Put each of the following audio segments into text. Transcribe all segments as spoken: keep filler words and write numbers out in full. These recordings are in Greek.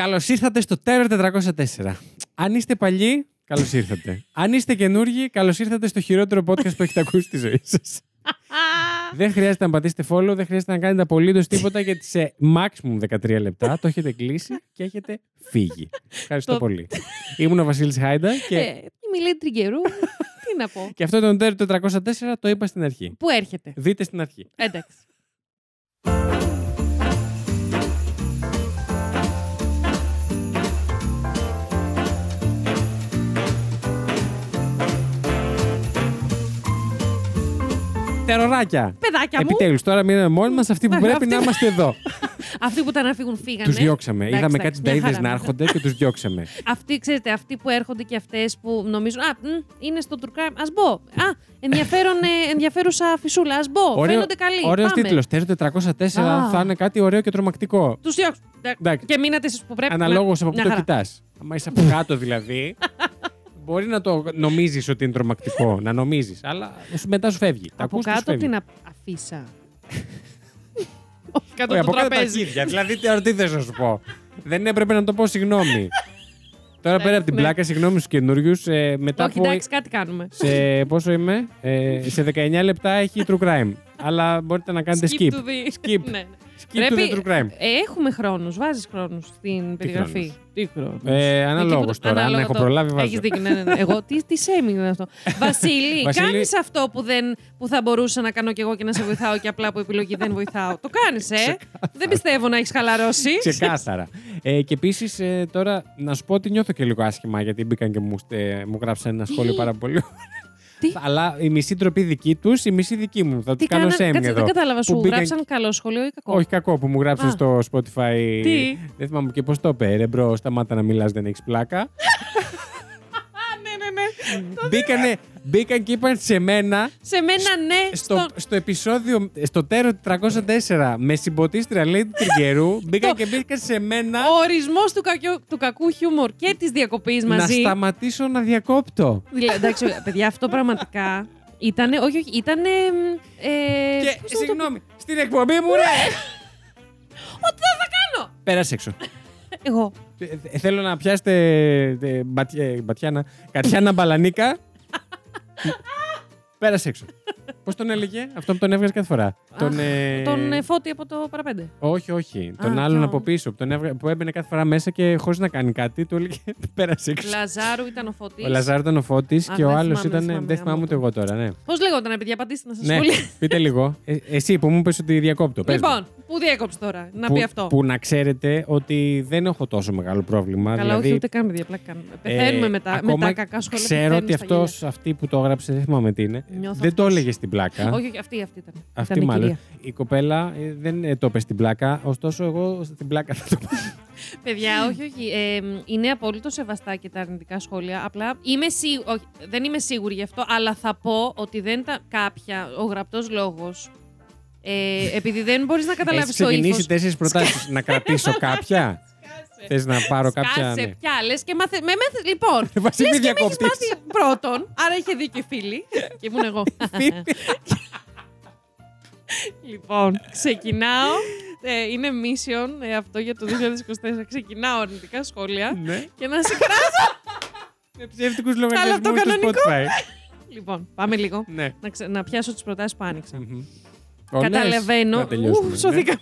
Καλώς ήρθατε στο Terror τετρακόσια τέσσερα. Αν είστε παλιοί, καλώς ήρθατε. Αν είστε καινούργοι, καλώς ήρθατε στο χειρότερο podcast που έχετε ακούσει στη ζωή σας. Δεν χρειάζεται να πατήσετε follow, δεν χρειάζεται να κάνετε απολύτως τίποτα, γιατί σε maximum δεκατρία λεπτά το έχετε κλείσει και έχετε φύγει. Ευχαριστώ πολύ. Ήμουν ο Βασίλης Χάιντα και... Είμαι η Lady Triggerou. Τι να πω. Και αυτό ήταν το Terror τετρακόσια τέσσερα, το είπα στην αρχή. Πού έρχεται. Δείτε στην αρχή. Εντάξει. Τεροράκια. Παιδάκια μου. Επιτέλους, τώρα μείναμε μόνοι μας αυτοί που πρέπει να είμαστε εδώ. Αυτοί που ήταν να φύγουν, φύγανε. Τους διώξαμε. Εντάξει, είδαμε εντάξει, κάτι ταΐδες να έρχονται και τους διώξαμε. Αυτοί, ξέρετε, αυτοί που έρχονται και αυτές που νομίζουν. Α, μ, είναι στο True Crime. Ας μπω. Α, ενδιαφέρουσα φυσούλα. Ας μπω. Ωραίο, φαίνονται καλοί. Ωραίος τίτλος. Terror τετρακόσια τέσσερα θα είναι κάτι ωραίο και τρομακτικό. Τους διώξαμε. Και μείνατε εσείς που πρέπει. Αναλόγως από πού το κοιτάς. Αν είσαι από κάτω δηλαδή. Μπορεί να το νομίζεις ότι είναι τρομακτικό, να νομίζεις, αλλά μετά σου φεύγει. Από κάτω την αφίσα. Όχι, κάτω από κάτω τα αρχίδια. Δηλαδή, τι θες να σου πω. Δεν έπρεπε να το πω, συγγνώμη. Τώρα πέρα από την πλάκα, συγγνώμη στους καινούριους. Όχι, εντάξει, κάτι κάνουμε. Σε πόσο είμαι, σε δεκαεννιά λεπτά έχει True Crime. Αλλά μπορείτε να κάνετε skip. Skip. Πρέπει... Έχουμε χρόνους, βάζεις χρόνους στην περιγραφή. Τι χρόνους. Ε, αναλόγως τώρα, ανάλογα αν έχω το... προλάβει βάζω. Έχεις δίκιο, ναι, ναι, ναι. Εγώ τι, τι σέμινε αυτό. Βασίλη, κάνεις αυτό που, δεν, που θα μπορούσα να κάνω κι εγώ και να σε βοηθάω και απλά που επιλογή δεν βοηθάω. Το κάνεις, ε. Δεν πιστεύω να έχεις χαλαρώσει. Ξεκάθαρα. ε, και επίσης ε, τώρα να σου πω ότι νιώθω και λίγο άσχημα γιατί μπήκαν και μου, ε, μου γράψαν ένα σχόλιο πάρα πολύ. Τι? Αλλά η μισή τροπή δική τους, η μισή δική μου. Θα τους κάνω σέμι εδώ. Δεν κατάλαβα, σου πήγαν... γράψαν καλό σχολείο ή κακό. Όχι κακό, που μου γράψαν στο Spotify. Τι? Δεν θυμάμαι και πώς το πέρε. Μπρο, σταμάτα να μιλάς, δεν έχεις πλάκα. ναι, ναι, ναι. Μπήκανε, μπήκαν και είπαν σε μένα. Σε μένα, ναι. Στο, στο... στο επεισόδιο, στο Terror τετρακόσια τέσσερα, με συμποτίστρια Lady Triggerou, μπήκαν και μπήκαν σε μένα. Ο ορισμός του, κακιο... του κακού χιούμορ και της διακοπής μαζί. Να σταματήσω να διακόπτω. Εντάξει, παιδιά, αυτό πραγματικά ήτανε. Όχι, όχι, ήτανε. Ε, και συγγνώμη, το... στην εκπομπή μου, ρε! Ό,τι θα κάνω! Πέρασε έξω. Εγώ. Ε, θέλω να πιάσετε. Ε, μπατια, μπατιάνα. Κατιάνα Μπαλανίκα. Πέρασε έξω. Πώς τον έλεγε, αυτό που τον έβγαζε κάθε φορά. Τον, ε... τον ε, Φώτη από το παραπέντε. Όχι, όχι. Α, τον άλλον από πίσω που, τον έβγα... που έμπαινε κάθε φορά μέσα και χωρίς να κάνει κάτι, του έλεγε πέρασε έξω. Λαζάρου ήταν ο Φώτης. Ο Λαζάρου ήταν ο Φώτης και ο άλλος ήταν. Θυμάμαι, δεν θυμάμαι ούτε εγώ τώρα, ναι. Πώς λέγονταν, επειδή απαντήστε να σας πω. Ναι, πείτε λίγο. Ε, εσύ που μου είπες ότι διακόπτω. Λοιπόν, πού διέκοψε τώρα, να που, πει αυτό. Που να ξέρετε ότι δεν έχω τόσο μεγάλο πρόβλημα. Καλά, δηλαδή, όχι ούτε καν διαπλάκη. Πεθαίνουμε μετά. Μετά κακά σχόλια. Ξέρω ότι αυτό αυτή που το έγραψε, δεν θυμάμαι τι είναι. Δεν το έλεγε στην πλάκα. Όχι, όχι, αυτή, αυτή ήταν. Αυτή ήταν μάλλον. Η, η κοπέλα ε, δεν ε, το είπε στην πλάκα, ωστόσο εγώ στην πλάκα θα το πω. Παιδιά, όχι, όχι. Ε, είναι απόλυτο σεβαστά και τα αρνητικά σχόλια. Απλά είμαι σί, όχι, δεν είμαι σίγουρη γι' αυτό, αλλά θα πω ότι δεν ήταν κάποια ο γραπτός λόγος. Ε, επειδή δεν μπορείς να καταλάβεις το ύφος. Έχεις ξεκινήσει τέσσερις προτάσεις. Να κρατήσω κάποια. Θες να πάρω Σκάσε, κάποια. Κάσε, ναι. πια λες και μάθε. Με μέθε. Λοιπόν, λες και με έχεις μάθει πρώτον. Άρα είχε δίκιο η φίλη. Και ήμουν εγώ. Λοιπόν, ξεκινάω. Ε, είναι mission ε, αυτό για το δύο χιλιάδες είκοσι τέσσερα. Ξεκινάω αρνητικά σχόλια. Ναι. Και να σε κράσω. Με ψεύτικους λογαριασμούς του Spotify. Λοιπόν, πάμε λίγο. Ναι. Να, ξε... να πιάσω τις προτάσεις που άνοιξα. Mm-hmm. Καταλαβαίνω. Ου, σωθήκαμε.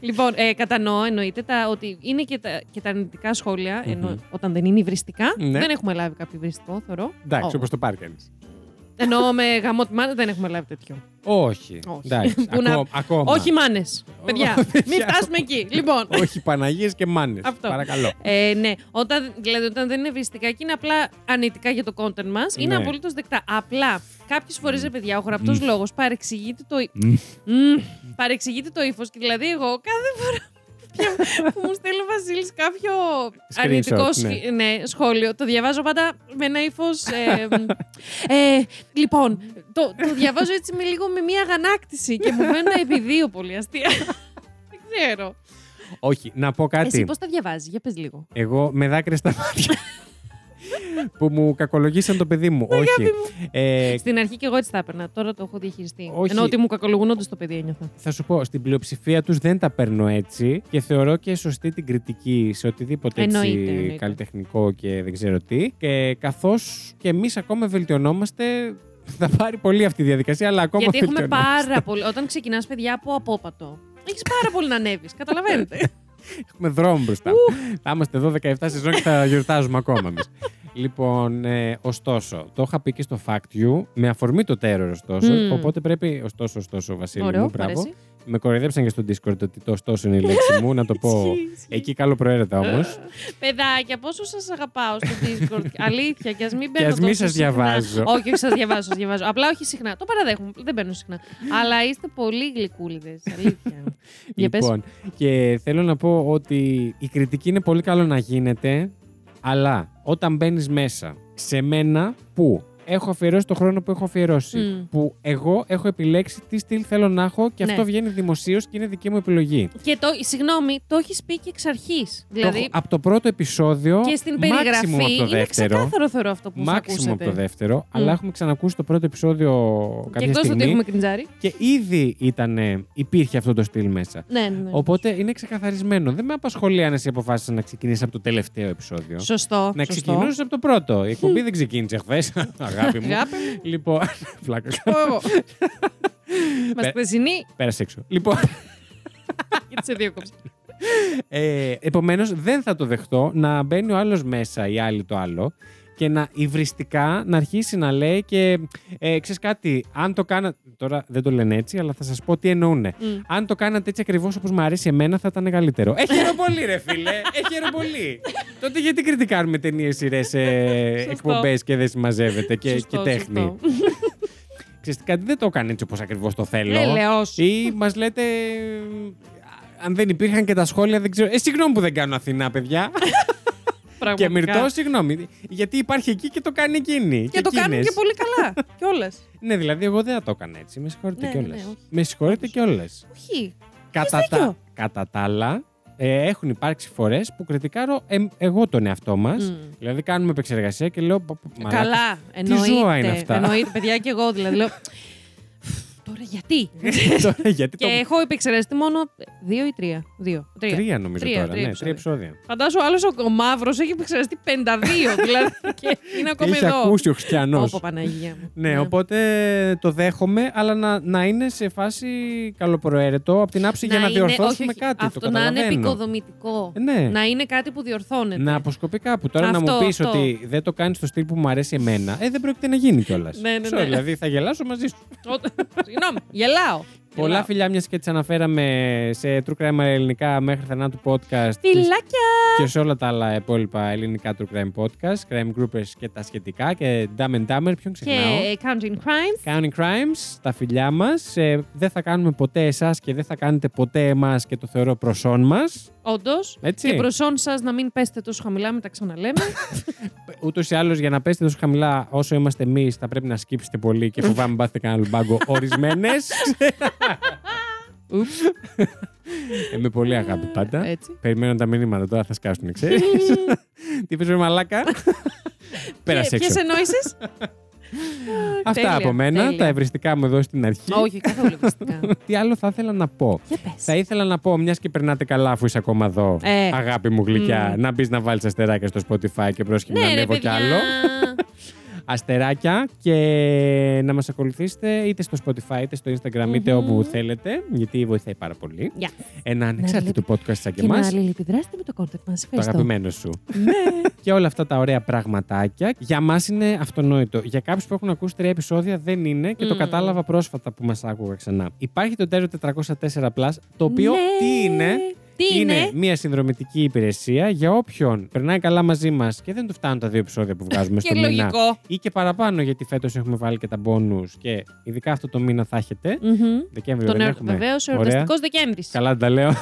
Λοιπόν, ε, κατανοώ εννοείται τα, ότι είναι και τα, και τα αρνητικά σχόλια mm-hmm. εννοώ, όταν δεν είναι υβριστικά. Ναι. Δεν έχουμε λάβει κάποιο υβριστικό, θεωρώ. Εντάξει, oh. όπως το πάρει κανείς. Εννοώ με γαμότι μάνα δεν έχουμε λάβει τέτοιο. Όχι. Όχι. Εντάξει, να... ακόμα. Όχι μάνες. Παιδιά, μην φτάσουμε εκεί. Λοιπόν. Όχι Παναγίες και μάνες. Αυτό. Παρακαλώ. Ε, ναι. Όταν, δηλαδή, όταν δεν είναι ευρυστικά και είναι απλά ανητικά για το content μας, είναι ναι. απολύτως δεκτά. Απλά κάποιες φορές, ρε παιδιά, ο γραπτός mm. λόγος παρεξηγείται το, mm. mm. παρεξηγείται το ύφος. Και δηλαδή, εγώ κάθε φορά που μου στέλνει ο Βασίλης κάποιο αρνητικό σχ... ναι. Ναι, σχόλιο, το διαβάζω πάντα με ένα ύφος. Ε, ε, λοιπόν, το, το διαβάζω έτσι με λίγο με μία αγανάκτηση και μου βγαίνουν επιδίω πολύ αστεία. Δεν ξέρω. Όχι, να πω κάτι. Εσύ πώς τα διαβάζεις, για πες λίγο. Εγώ με δάκρυα στα μάτια. που μου κακολογήσαν το παιδί μου. Όχι. Ε... Στην αρχή και εγώ έτσι τα έπαιρνα. Τώρα το έχω διαχειριστεί. Όχι. Ενώ ότι μου κακολογούν όντως το παιδί ένιωθα. Θα σου πω, στην πλειοψηφία τους δεν τα παίρνω έτσι και θεωρώ και σωστή την κριτική σε οτιδήποτε έτσι εννοείται, εννοείται. Καλλιτεχνικό και δεν ξέρω τι. Και καθώς και εμείς ακόμα βελτιωνόμαστε. Θα πάρει πολύ αυτή η διαδικασία, αλλά ακόμα γιατί έχουμε πάρα πολύ. Όταν ξεκινάς, παιδιά, από απόπατο, έχεις πάρα πολύ να ανέβεις. Καταλαβαίνετε. Έχουμε δρόμο μπροστά. Θα είμαστε εδώ δεκαεπτά σεζόν και θα γιορτάζουμε ακόμα εμείς. Λοιπόν, ε, ωστόσο, το είχα πει και στο Fact You, με αφορμή το Terror, ωστόσο. Mm. Οπότε πρέπει, ωστόσο, ωστόσο, Βασίλη ωραίο, μου, μπράβο. Με κοροϊδέψαν και στο Discord ότι το ωστόσο είναι η λέξη μου, να το πω εκεί καλοπροαίρετα όμως. Παιδάκια, πόσο σας αγαπάω στο Discord. Αλήθεια, και ας μην μπαίνω τόσο συχνά. Και ας μην σας διαβάζω. Όχι, όχι, σας διαβάζω, σας διαβάζω. Απλά όχι συχνά. Το παραδέχομαι, δεν μπαίνω συχνά. Αλλά είστε πολύ γλυκούλιδες, αλήθεια. Λοιπόν, και θέλω να πω ότι η κριτική είναι πολύ καλό να γίνεται. Αλλά όταν μπαίνεις μέσα σε μένα που έχω αφιερώσει το χρόνο που έχω αφιερώσει, mm. που εγώ έχω επιλέξει τι στυλ θέλω να έχω και ναι. αυτό βγαίνει δημοσίως και είναι δική μου επιλογή. Και το, συγγνώμη, το έχεις πει και εξ αρχής. Δηλαδή, από το πρώτο επεισόδιο, και στην περιγραφή, από το δεύτερο, είναι ξεκάθαρο θεωρώ αυτό που θα ακούσετε. Μάξιμο από το δεύτερο, mm. αλλά έχουμε ξανακούσει το πρώτο επεισόδιο κάποια και στιγμή. Και έχουμε κριντζάρι. Και ήδη ήτανε, υπήρχε αυτό το στυλ μέσα. Ναι, ναι, ναι. Οπότε είναι ξεκαθαρισμένο. Δεν με απασχολεί αν εσύ αποφάσισες να ξεκινήσεις από το τελευταίο επεισόδιο. Σωστό. Να ξεκινήσεις από το πρώτο. Η εκπομπή δεν ξεκίνησε χθες. Αγάπη μου. Λοιπόν. Φλάκα. Μας πεζινή. Πέρασε έξω. Λοιπόν. Γιατί σε διόκοψε. Επομένως, δεν θα το δεχτώ να μπαίνει ο άλλος μέσα ή άλλη το άλλο και να υβριστικά να αρχίσει να λέει και ε, ξέρεις κάτι, αν το κάνατε. Τώρα δεν το λένε έτσι, αλλά θα σας πω τι εννοούνε. Mm. Αν το κάνατε έτσι ακριβώς όπως μου αρέσει εμένα, θα ήταν καλύτερο. Ε, χαίρο πολύ, ρε φίλε. Ε, χαίρο πολύ. Τότε γιατί κριτικάρουμε ταινίες, σειρές, ε, εκπομπές και δεν συμμαζεύεται και, σωστό, και τέχνη. Ξέρεις κάτι, δεν το έκανε έτσι όπως ακριβώς το θέλω. Έλεος. Ή μας λέτε. Αν δεν υπήρχαν και τα σχόλια, δεν ξέρω. Ε, συγγνώμη που δεν κάνω Αθηνά, παιδιά. Και μυρτώ, συγγνώμη. Γιατί υπάρχει εκεί και το κάνει εκείνη. Και, και το κάνει και πολύ καλά. Κιόλας. Ναι, δηλαδή, εγώ δεν θα το έκανα έτσι. Με συγχωρείτε ναι, κιόλας. Ναι, με συγχωρείτε κιόλας. Όχι. Κατά τα, κατά τα άλλα, ε, έχουν υπάρξει φορές που κριτικάρω ε, εγώ τον εαυτό μας. Mm. Δηλαδή, κάνουμε επεξεργασία και λέω. Καλά. Εννοείται. Τι ζώα είναι αυτά. Εννοείται, παιδιά, και εγώ δηλαδή. Λέω, τώρα γιατί. Και έχω επεξεργαστεί μόνο δύο ή τρία. Δύο. Τρία, τρία νομίζω τρία, τώρα. Τρία, ναι, τρία επεισόδια. Φαντάζομαι ο άλλος ο μαύρος έχει επεξεργαστεί πενήντα δύο. Δηλαδή και είναι ακόμη εδώ. Έχει ακούσει ο Χριστιανός. Όπο Παναγία μου. Ναι, οπότε το δέχομαι, αλλά να, να είναι σε φάση καλοπροαίρετο από την άψη για να είναι, διορθώσουμε όχι, κάτι. Αυτό το να είναι επικοδομητικό. Ναι. Να είναι κάτι που διορθώνεται. Να αποσκοπεί κάπου. Τώρα αυτό, να μου πεις ότι δεν το κάνεις στο στυλ που μου αρέσει εμένα, ε, δεν πρόκειται να γίνει κιόλας. Δηλαδή θα γελάσω μαζί σου. Συγγνώμη, γελάω. Πολλά φιλιά, μιας και τις αναφέραμε σε True Crime Ελληνικά μέχρι θανάτου podcast. Φιλάκια! Και σε όλα τα άλλα υπόλοιπα ελληνικά True Crime podcast, Crime Groupers και τα σχετικά και Dummond Dummer, ποιον ξεχνάω. Και Counting Crimes. Counting Crimes, τα φιλιά μας. Ε, δεν θα κάνουμε ποτέ εσάς και δεν θα κάνετε ποτέ εμάς και το θεωρώ προσόν μας. Όντως. Και προσόν σας να μην πέσετε τόσο χαμηλά, μην τα ξαναλέμε. Ούτως ή άλλως για να πέσετε τόσο χαμηλά όσο είμαστε εμείς θα πρέπει να σκύψετε πολύ και φοβάμαι μπάστε κανένα λουμπάγκο ορισμένες. ε, με πολύ αγάπη πάντα. Έτσι. Περιμένω τα μηνύματα τώρα, θα σκάσουν, ξέρεις. Τι πες με μαλάκα. Πέρασε έξω. Ποιες εννοήσεις. Αυτά τέλεια, από μένα, τέλεια. Τα ευριστικά μου εδώ στην αρχή. Όχι, καθόλου ευριστικά. Τι άλλο θα ήθελα να πω. Θα ήθελα να πω, μιας και περνάτε καλά, αφού είσαι ακόμα εδώ, ε, αγάπη μου γλυκιά, mm. να μπεις να βάλεις αστεράκια στο Spotify και πρόσχημα ναι, να ανέβω κι άλλο. Αστεράκια και να μας ακολουθήσετε είτε στο Spotify, είτε στο Instagram, mm-hmm. είτε όπου θέλετε, γιατί βοηθάει πάρα πολύ. Yeah. Ένα ανεξάρτητο podcast σαν και εμάς. Και να αλληλεπιδράσετε με το content μας. Το αγαπημένο σου. Ναι. Και όλα αυτά τα ωραία πραγματάκια για μας είναι αυτονόητο. Για κάποιους που έχουν ακούσει τρία επεισόδια δεν είναι και mm. το κατάλαβα πρόσφατα που μας άκουγα ξανά. Υπάρχει το Terror τετρακόσια τέσσερα πλας, το οποίο ναι. τι είναι... Τι είναι? Είναι μια συνδρομητική υπηρεσία για όποιον περνάει καλά μαζί μας και δεν του φτάνουν τα δύο επεισόδια που βγάζουμε στο μήνα. Λογικό. Ή και παραπάνω, γιατί φέτος έχουμε βάλει και τα bonus και ειδικά αυτό το μήνα θα έχετε. Mm-hmm. Δεκέμβριο τον δεν έχουμε. Βεβαίως, εορταστικός Δεκέμβρης. Καλά δεν τα λέω.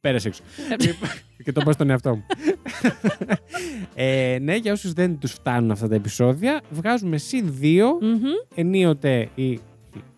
Πέρασε έξω. Και το πω στον εαυτό μου. ε, ναι, για όσους δεν τους φτάνουν αυτά τα επεισόδια, βγάζουμε συν δύο mm-hmm. ενίοτε ή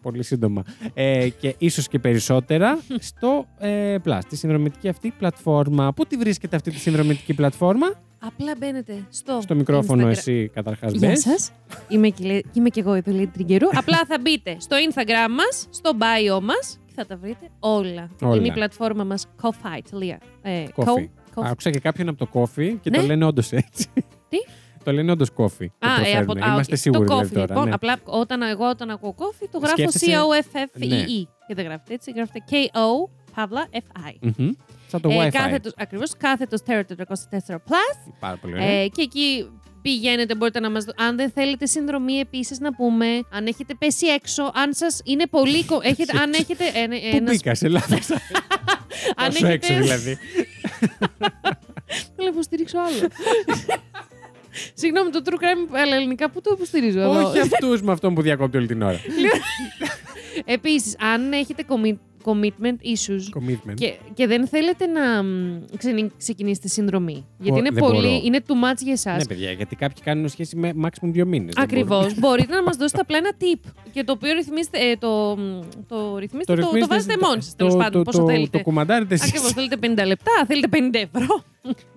πολύ σύντομα ε, και ίσως και περισσότερα στο ε, Plus, τη συνδρομητική αυτή πλατφόρμα. Πού τη βρίσκεται αυτή τη συνδρομητική πλατφόρμα? Απλά μπαίνετε στο, στο μικρόφωνο Instagram. Εσύ καταρχάς μπες. Γεια σας. Είμαι, και, είμαι και εγώ η Lady Triggerou. Απλά θα μπείτε στο Instagram μας, στο bio μας και θα τα βρείτε όλα. όλα. Είναι η πλατφόρμα μας coffee. Ε, coffee. Άκουσα και κάποιον από το coffee και ναι. Το λένε όντως έτσι. Τι? Το λένε όντως coffee. Α, ε, από, είμαστε okay. Σίγουροι το coffee, τώρα. Λοιπόν, ναι. Απλά όταν, εγώ όταν ακούω coffee το γράφω Σκέφτεσαι... C-O-F-F-E-E. Ναι. Και δεν γράφετε έτσι, γράφετε K-O-F-I. Mm-hmm. Σαν το ε, κάθετος, ακριβώς, κάθετος Terror τετρακόσια τέσσερα Plus. Πάρα πολύ ωραία. Ε, και εκεί πηγαίνετε, μπορείτε να μας δω. Αν δεν θέλετε συνδρομή, επίσης να πούμε. Αν έχετε πέσει έξω, αν σας είναι πολύ... έχετε, αν έχετε... Ε, ε, Πού ένας... πήκα σε λάθος. Πόσο έξω δηλαδή. Θέλω να υποστηρίξω άλλο. Συγγνώμη, το True Crime, αλλά ελληνικά, πού το υποστηρίζω εδώ. Όχι αυτούς με αυτόν που διακόπτει όλη την ώρα. Επίσης, αν έχετε κομμή... commitment issues commitment. Και, και δεν θέλετε να ξε, ξεκινήσετε συνδρομή. Γιατί oh, είναι πολύ, είναι too much για εσάς. Ναι, παιδιά, γιατί κάποιοι κάνουν σχέση με maximum δύο μήνες. Ακριβώς. Μπορείτε να μας δώσετε απλά ένα tip. Και το οποίο ρυθμίστε, ε, το, το, ρυθμίστε, το, το, ρυθμίστε, το βάζετε μόνοι σας. Τέλος πάντων, πόσο το, θέλετε. Το κουμαντάρετε εσείς. Ακριβώς. Θέλετε πενήντα λεπτά, θέλετε πενήντα ευρώ.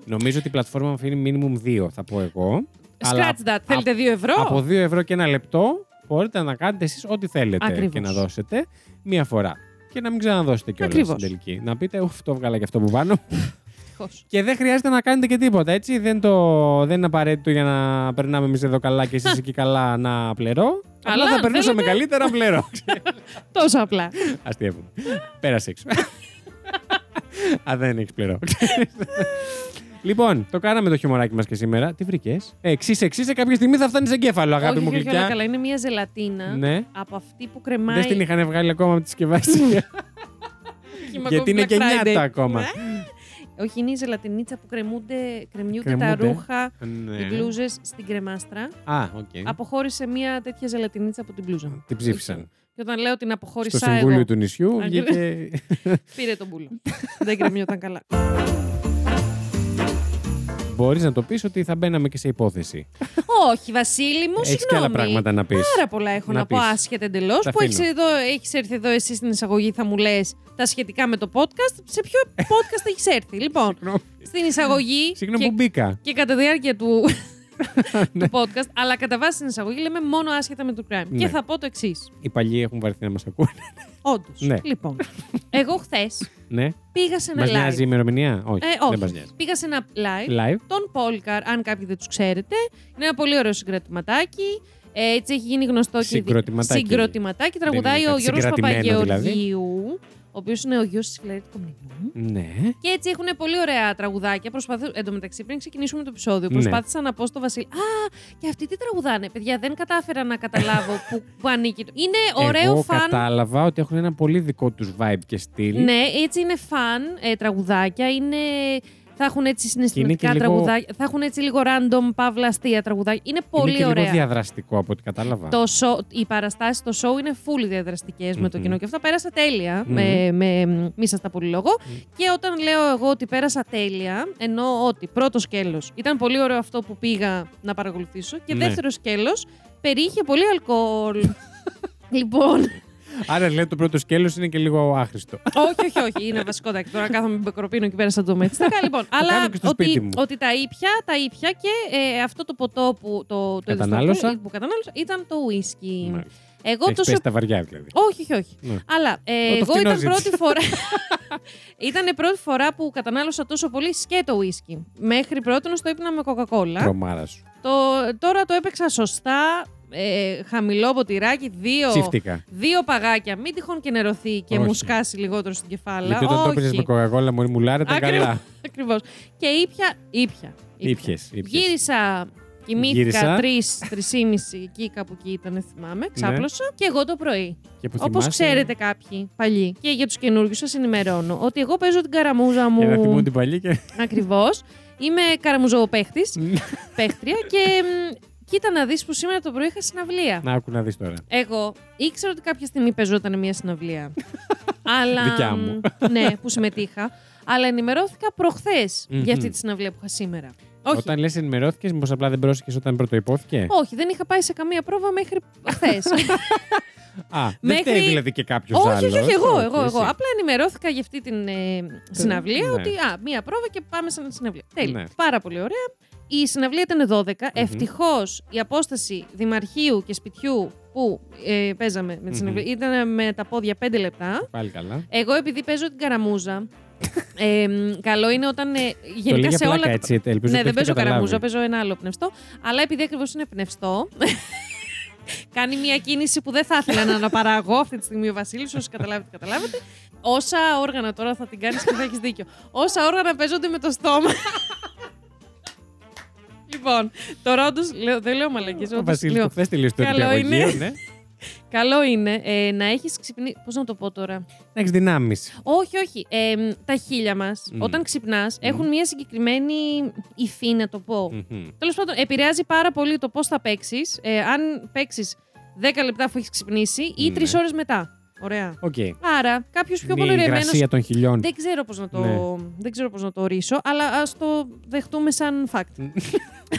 Νομίζω ότι η πλατφόρμα αφήνει minimum δύο, θα πω εγώ. Scratch that. Θέλετε δύο ευρώ. Από δύο ευρώ και ένα λεπτό μπορείτε να κάνετε εσείς ό,τι θέλετε. Ακριβώς. Και να δώσετε μία φορά. Και να μην ξαναδώσετε κιόλας στην τελική. Να πείτε, ουφ, το βγάλα και αυτό που πάνω. Και δεν χρειάζεται να κάνετε και τίποτα, έτσι. Δεν, το, δεν είναι απαραίτητο για να περνάμε εμείς εδώ καλά και εσείς εκεί καλά να πλερώ. Αλλά θα περνούσαμε θέλετε... καλύτερα πλερώ. Τόσο απλά. Αστείευομαι. Πέρασε έξω. Α, δεν έχεις πλερώ. Λοιπόν, το κάναμε το χιουμοράκι μας και σήμερα. Τι βρήκες? Εξής, εξής, κάποια στιγμή θα φτάνει σε εγκέφαλο, αγάπη Όχι, μου γλυκιά. Όχι, καλά, είναι μια ζελατίνα ναι. από αυτή που κρεμάει. Δεν την είχαν βγάλει ακόμα από τη συσκευασία. Γιατί είναι και νιάτα ακόμα. Όχι, είναι η ζελατινίτσα που κρεμούνται, κρεμιούνται τα ρούχα, ναι. οι μπλούζες στην κρεμάστρα. Α, οκ. Okay. Αποχώρησε μια τέτοια ζελατινίτσα από την μπλούζα. Την ψήφισαν. Και όταν λέω την αποχώρησα εγώ. Στο συμβούλιο του νησιού βγήκε. Πήρε τον μπούλο. Δεν κρεμιόταν καλά. Μπορείς να το πεις ότι θα μπαίναμε και σε υπόθεση. Όχι, Βασίλη μου, συγγνώμη. Έχεις και άλλα πράγματα να πεις. Πάρα πολλά έχω να, να πω άσχετα εντελώς. Που έχεις, εδώ, έχεις έρθει εδώ εσύ στην εισαγωγή, θα μου λες τα σχετικά με το podcast. Σε ποιο podcast έχεις έρθει, λοιπόν. Στην εισαγωγή. Συγγνώμη που μπήκα. Και κατά τη διάρκεια του, του podcast. Αλλά κατά βάση στην εισαγωγή λέμε μόνο άσχετα με το crime. Ναι. Και θα πω το εξής. Οι παλιοί έχουν βαρεθεί να μας ακούνε. Όντως. Ναι. Λοιπόν, εγώ χθες. Ναι. Πήγα σε ένα μας live. Μας νοιάζει η ημερομηνία? Όχι, ε, όχι. Δεν μας πήγα σε ένα live, live. Τον Πόλκαρ, αν κάποιοι δεν τους ξέρετε. Είναι ένα πολύ ωραίο συγκροτηματάκι. Έτσι έχει γίνει γνωστό συγκροτηματάκι. Και συγκροτηματάκι. Τραγουδάει ο Γιώργος Παπαγεωργίου, δηλαδή. Ο οποίος είναι ο γιος της Φιλαρέτικου Κομνηνού. Ναι. Και έτσι έχουν πολύ ωραία τραγουδάκια. Προσπαθώ... Εν τω μεταξύ, πριν ξεκινήσουμε το επεισόδιο, προσπάθησα ναι. να πω στο Βασίλη. Α, και αυτοί τι τραγουδάνε. Παιδιά, δεν κατάφερα να καταλάβω που, που ανήκει. Είναι ωραίο φαν. Εγώ κατάλαβα ότι έχουν ένα πολύ δικό τους vibe και στυλ. Ναι, έτσι είναι φαν ε, τραγουδάκια. Είναι... Θα έχουν έτσι συναισθηματικά τραγουδάκια. Λίγο... Θα έχουν έτσι λίγο random, παύλα, αστεία τραγουδάκια. Είναι πολύ είναι και ωραία. Είναι διαδραστικό από ό,τι κατάλαβα. Το show, οι παραστάσεις στο show είναι full διαδραστικές mm-hmm. με το κοινό και αυτά. Πέρασα τέλεια. Mm-hmm. Με, με, μη σας τα πολυλογώ. Mm-hmm. Και όταν λέω εγώ ότι πέρασα τέλεια, εννοώ ότι πρώτο σκέλος ήταν πολύ ωραίο αυτό που πήγα να παρακολουθήσω. Και ναι. δεύτερο σκέλος περιείχε πολύ αλκοόλ. Λοιπόν. Άρα λέει το πρώτο σκέλος είναι και λίγο άχρηστο. Όχι, όχι, όχι. Είναι βασικό. Τώρα κάθομαι με μπεκροπίνο και πέρασα το μέτρη. Λοιπόν, αλλά ότι, ότι τα ήπια, τα ήπια και ε, αυτό το ποτό που, το, το κατανάλωσα. Που κατανάλωσα ήταν το ουίσκι. Μάλιστα. Εγώ έχεις τόσο... πέσει τα βαριά δηλαδή. Όχι, όχι, όχι. Ναι. Αλλά ε, εγώ ήταν πρώτη φορά... ήταν πρώτη φορά που κατανάλωσα τόσο πολύ σκέτο ουίσκι. Μέχρι πρώτον το ήπινα με κοκακόλα. Τρομάρα σου. Το... Τώρα το έπαιξα σωστά. Ε, χαμηλό ποτηράκι, δύο, δύο παγάκια. Μην τυχόν και νερωθεί και όχι. μου σκάσει λιγότερο στην κεφάλα. Γιατί όταν το πήρες με κοκακόλα μου μουλάρε τα καλά. Ακριβώς. Και ήπια, ήπια. Ήπιες, ήπιες. Γύρισα, κοιμήθηκα τρεις, τρισήμιση εκεί κάπου εκεί ήταν, θυμάμαι. Ξάπλωσα ναι. και εγώ το πρωί. Όπως ξέρετε κάποιοι παλιοί. Και για τους καινούργιους σας ενημερώνω ότι εγώ παίζω την καραμούζα μου. Για να θυμούν την παλιή και... Ακριβώς. Είμαι καραμουζοπαίχτης, παίχτρια και... Κοίτα να δεις που σήμερα το πρωί είχα συναυλία. Να άκου να δεις τώρα. Εγώ ήξερα ότι κάποια στιγμή παίζονταν μια συναυλία. Αλλά, δικιά μου. Ναι, που συμμετείχα. Αλλά ενημερώθηκα προχθές mm-hmm. για αυτή τη συναυλία που είχα σήμερα. Όχι. Όταν λες ενημερώθηκες, μήπως απλά δεν πρόσεχες όταν πρωτοϋπόθηκε? Όχι, δεν είχα πάει σε καμία πρόβα μέχρι χθες. Α, δεν μέχρι... φταίει δηλαδή και κάποιος άλλος. Όχι, όχι, εγώ, εγώ, εγώ. Απλά ενημερώθηκα για αυτή την ε, συναυλία ναι. ότι α, μία πρόβα και πάμε σε μια συναυλία. Τέλεια. Ναι. Πάρα πολύ ωραία. Η συναυλία ήταν δώδεκα. Mm-hmm. Ευτυχώς η απόσταση δημαρχείου και σπιτιού που ε, παίζαμε με τη mm-hmm. συναυλία ήταν με τα πόδια πέντε λεπτά. Πάλι καλά. Εγώ επειδή παίζω την καραμούζα. ε, καλό είναι όταν. Ε, γενικά σε πλάκα, όλα. Έτσι, ελπίζω, ναι, δεν παίζω καραμούζα, παίζω ένα άλλο πνευστό. Αλλά επειδή ακριβώς είναι πνευστό. Κάνει μια κίνηση που δεν θα ήθελα να αναπαραγώ αυτή τη στιγμή ο Βασίλης, όσοι καταλάβετε, καταλάβετε. Όσα όργανα τώρα θα την κάνεις και θα έχεις δίκιο. Όσα όργανα παίζονται με το στόμα. Λοιπόν, τώρα όντως, δεν λέω μαλακίες. Ο Βασίλης που θες τελείωσε το επιαγωγείο, ναι. Καλό είναι ε, να έχεις ξυπνήσει. Πώς να το πω τώρα. Να έχεις δυνάμεις. Όχι, όχι. Ε, τα χείλια μας, mm. όταν ξυπνάς, mm. έχουν μια συγκεκριμένη υφή, να το πω. Mm-hmm. Τέλος πάντων, επηρεάζει πάρα πολύ το πώς θα παίξεις. Ε, αν παίξεις δέκα λεπτά αφού έχεις ξυπνήσει ή τρεις mm. ώρες μετά. Ωραία. Okay. Άρα, κάποιος πιο πολυερεμένος. Η υγρασία των χιλιών. Δεν ξέρω πώς να το, ναι. να το ορίσω, αλλά ας το δεχτούμε σαν fact.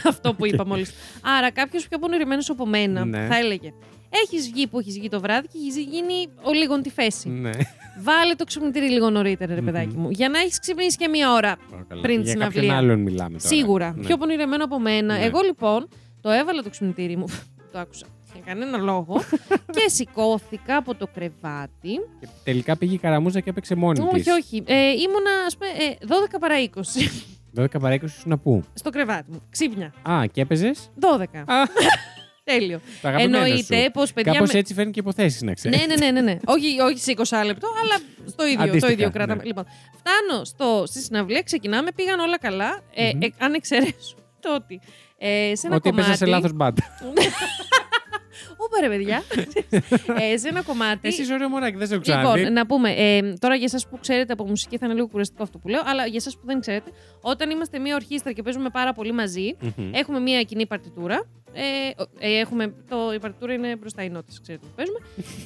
Αυτό που είπα μόλις. Άρα, κάποιος πιο πολυερεμένος από μένα, ναι. θα έλεγε. Έχεις βγει που έχεις βγει το βράδυ και έχεις γίνει ο λίγο τη φέση. Ναι. Βάλε το ξυπνητήρι λίγο νωρίτερα, ρε παιδάκι μου. Mm-hmm. Για να έχεις ξυπνήσει και μία ώρα oh, πριν τη συναυλία. Για κάποιον άλλον μιλάμε τώρα. Σίγουρα. Ναι. Πιο πονηρεμένο από μένα. Ναι. Εγώ λοιπόν το έβαλα το ξυπνητήρι μου. Το άκουσα. Για κανένα λόγο. Και σηκώθηκα από το κρεβάτι. Και τελικά πήγε η καραμούζα και έπαιξε μόνη της. Όχι, όχι. Ε, ήμουνα, ας πούμε, ε, δώδεκα παρά είκοσι. δώδεκα παρά είκοσι να πού? Στο κρεβάτι μου. Ξύπνια. Α, και έπαιζες? δώδεκα. Τέλειο. Εννοείται πως παιδιά. Κάπως με... έτσι φέρνει και υποθέσεις, να ξέρεις. Ναι, ναι, ναι, ναι. όχι, όχι σε είκοσι λεπτό, αλλά στο ίδιο, το ίδιο κράταμε. Ναι. Λοιπόν, φτάνω στο, στη συναυλία, ξεκινάμε, πήγαν όλα καλά. Mm-hmm. Ε, ε, αν εξαιρέσω το ότι. Ε, σε ένα ότι κομμάτι... έπαιζα σε λάθος μπάντα. Όπα ρε παιδιά. ε, σε ένα κομμάτι. Εσείς ωραίο μονάκι, δεν σε ξαναδεί. Λοιπόν, να πούμε, ε, τώρα για εσάς που ξέρετε από μουσική θα είναι λίγο κουραστικό αυτό που λέω, αλλά για εσάς που δεν ξέρετε, όταν είμαστε μια ορχήστρα και παίζουμε πάρα πολύ μαζί, mm-hmm. έχουμε μια κοινή παρτιτούρα. Ε, ε, έχουμε, το, η παρτιτούρα είναι μπροστά η νότης, ξέρετε που παίζουμε.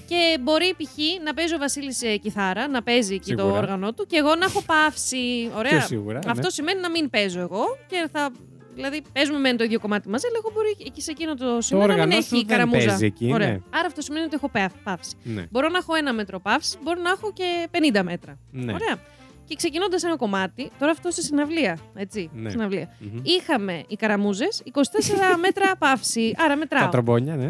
Και μπορεί π.χ. να παίζει ο Βασίλης ε, κιθάρα, να παίζει εκεί σίγουρα. Το όργανο του και εγώ να έχω παύσει. Ωραία. Σίγουρα, αυτό ναι. σημαίνει να μην παίζω εγώ και θα. Δηλαδή, παίζουμε με το ίδιο κομμάτι μαζί, αλλά εγώ μπορεί εκεί σε εκείνο το σημείο να μην έχει η καραμούζα. Εκεί, ωραία. Ναι. Άρα αυτό σημαίνει ότι έχω παύση. Ναι. Μπορώ να έχω ένα μέτρο παύση, μπορώ να έχω και πενήντα μέτρα. Ναι. Ωραία. Και ξεκινώντας ένα κομμάτι, τώρα αυτό στη συναυλία. Έτσι, ναι. συναυλία. Mm-hmm. Είχαμε οι καραμούζες είκοσι τέσσερα μέτρα παύση. Άρα μετράω. Τα τρομπόνια, ναι.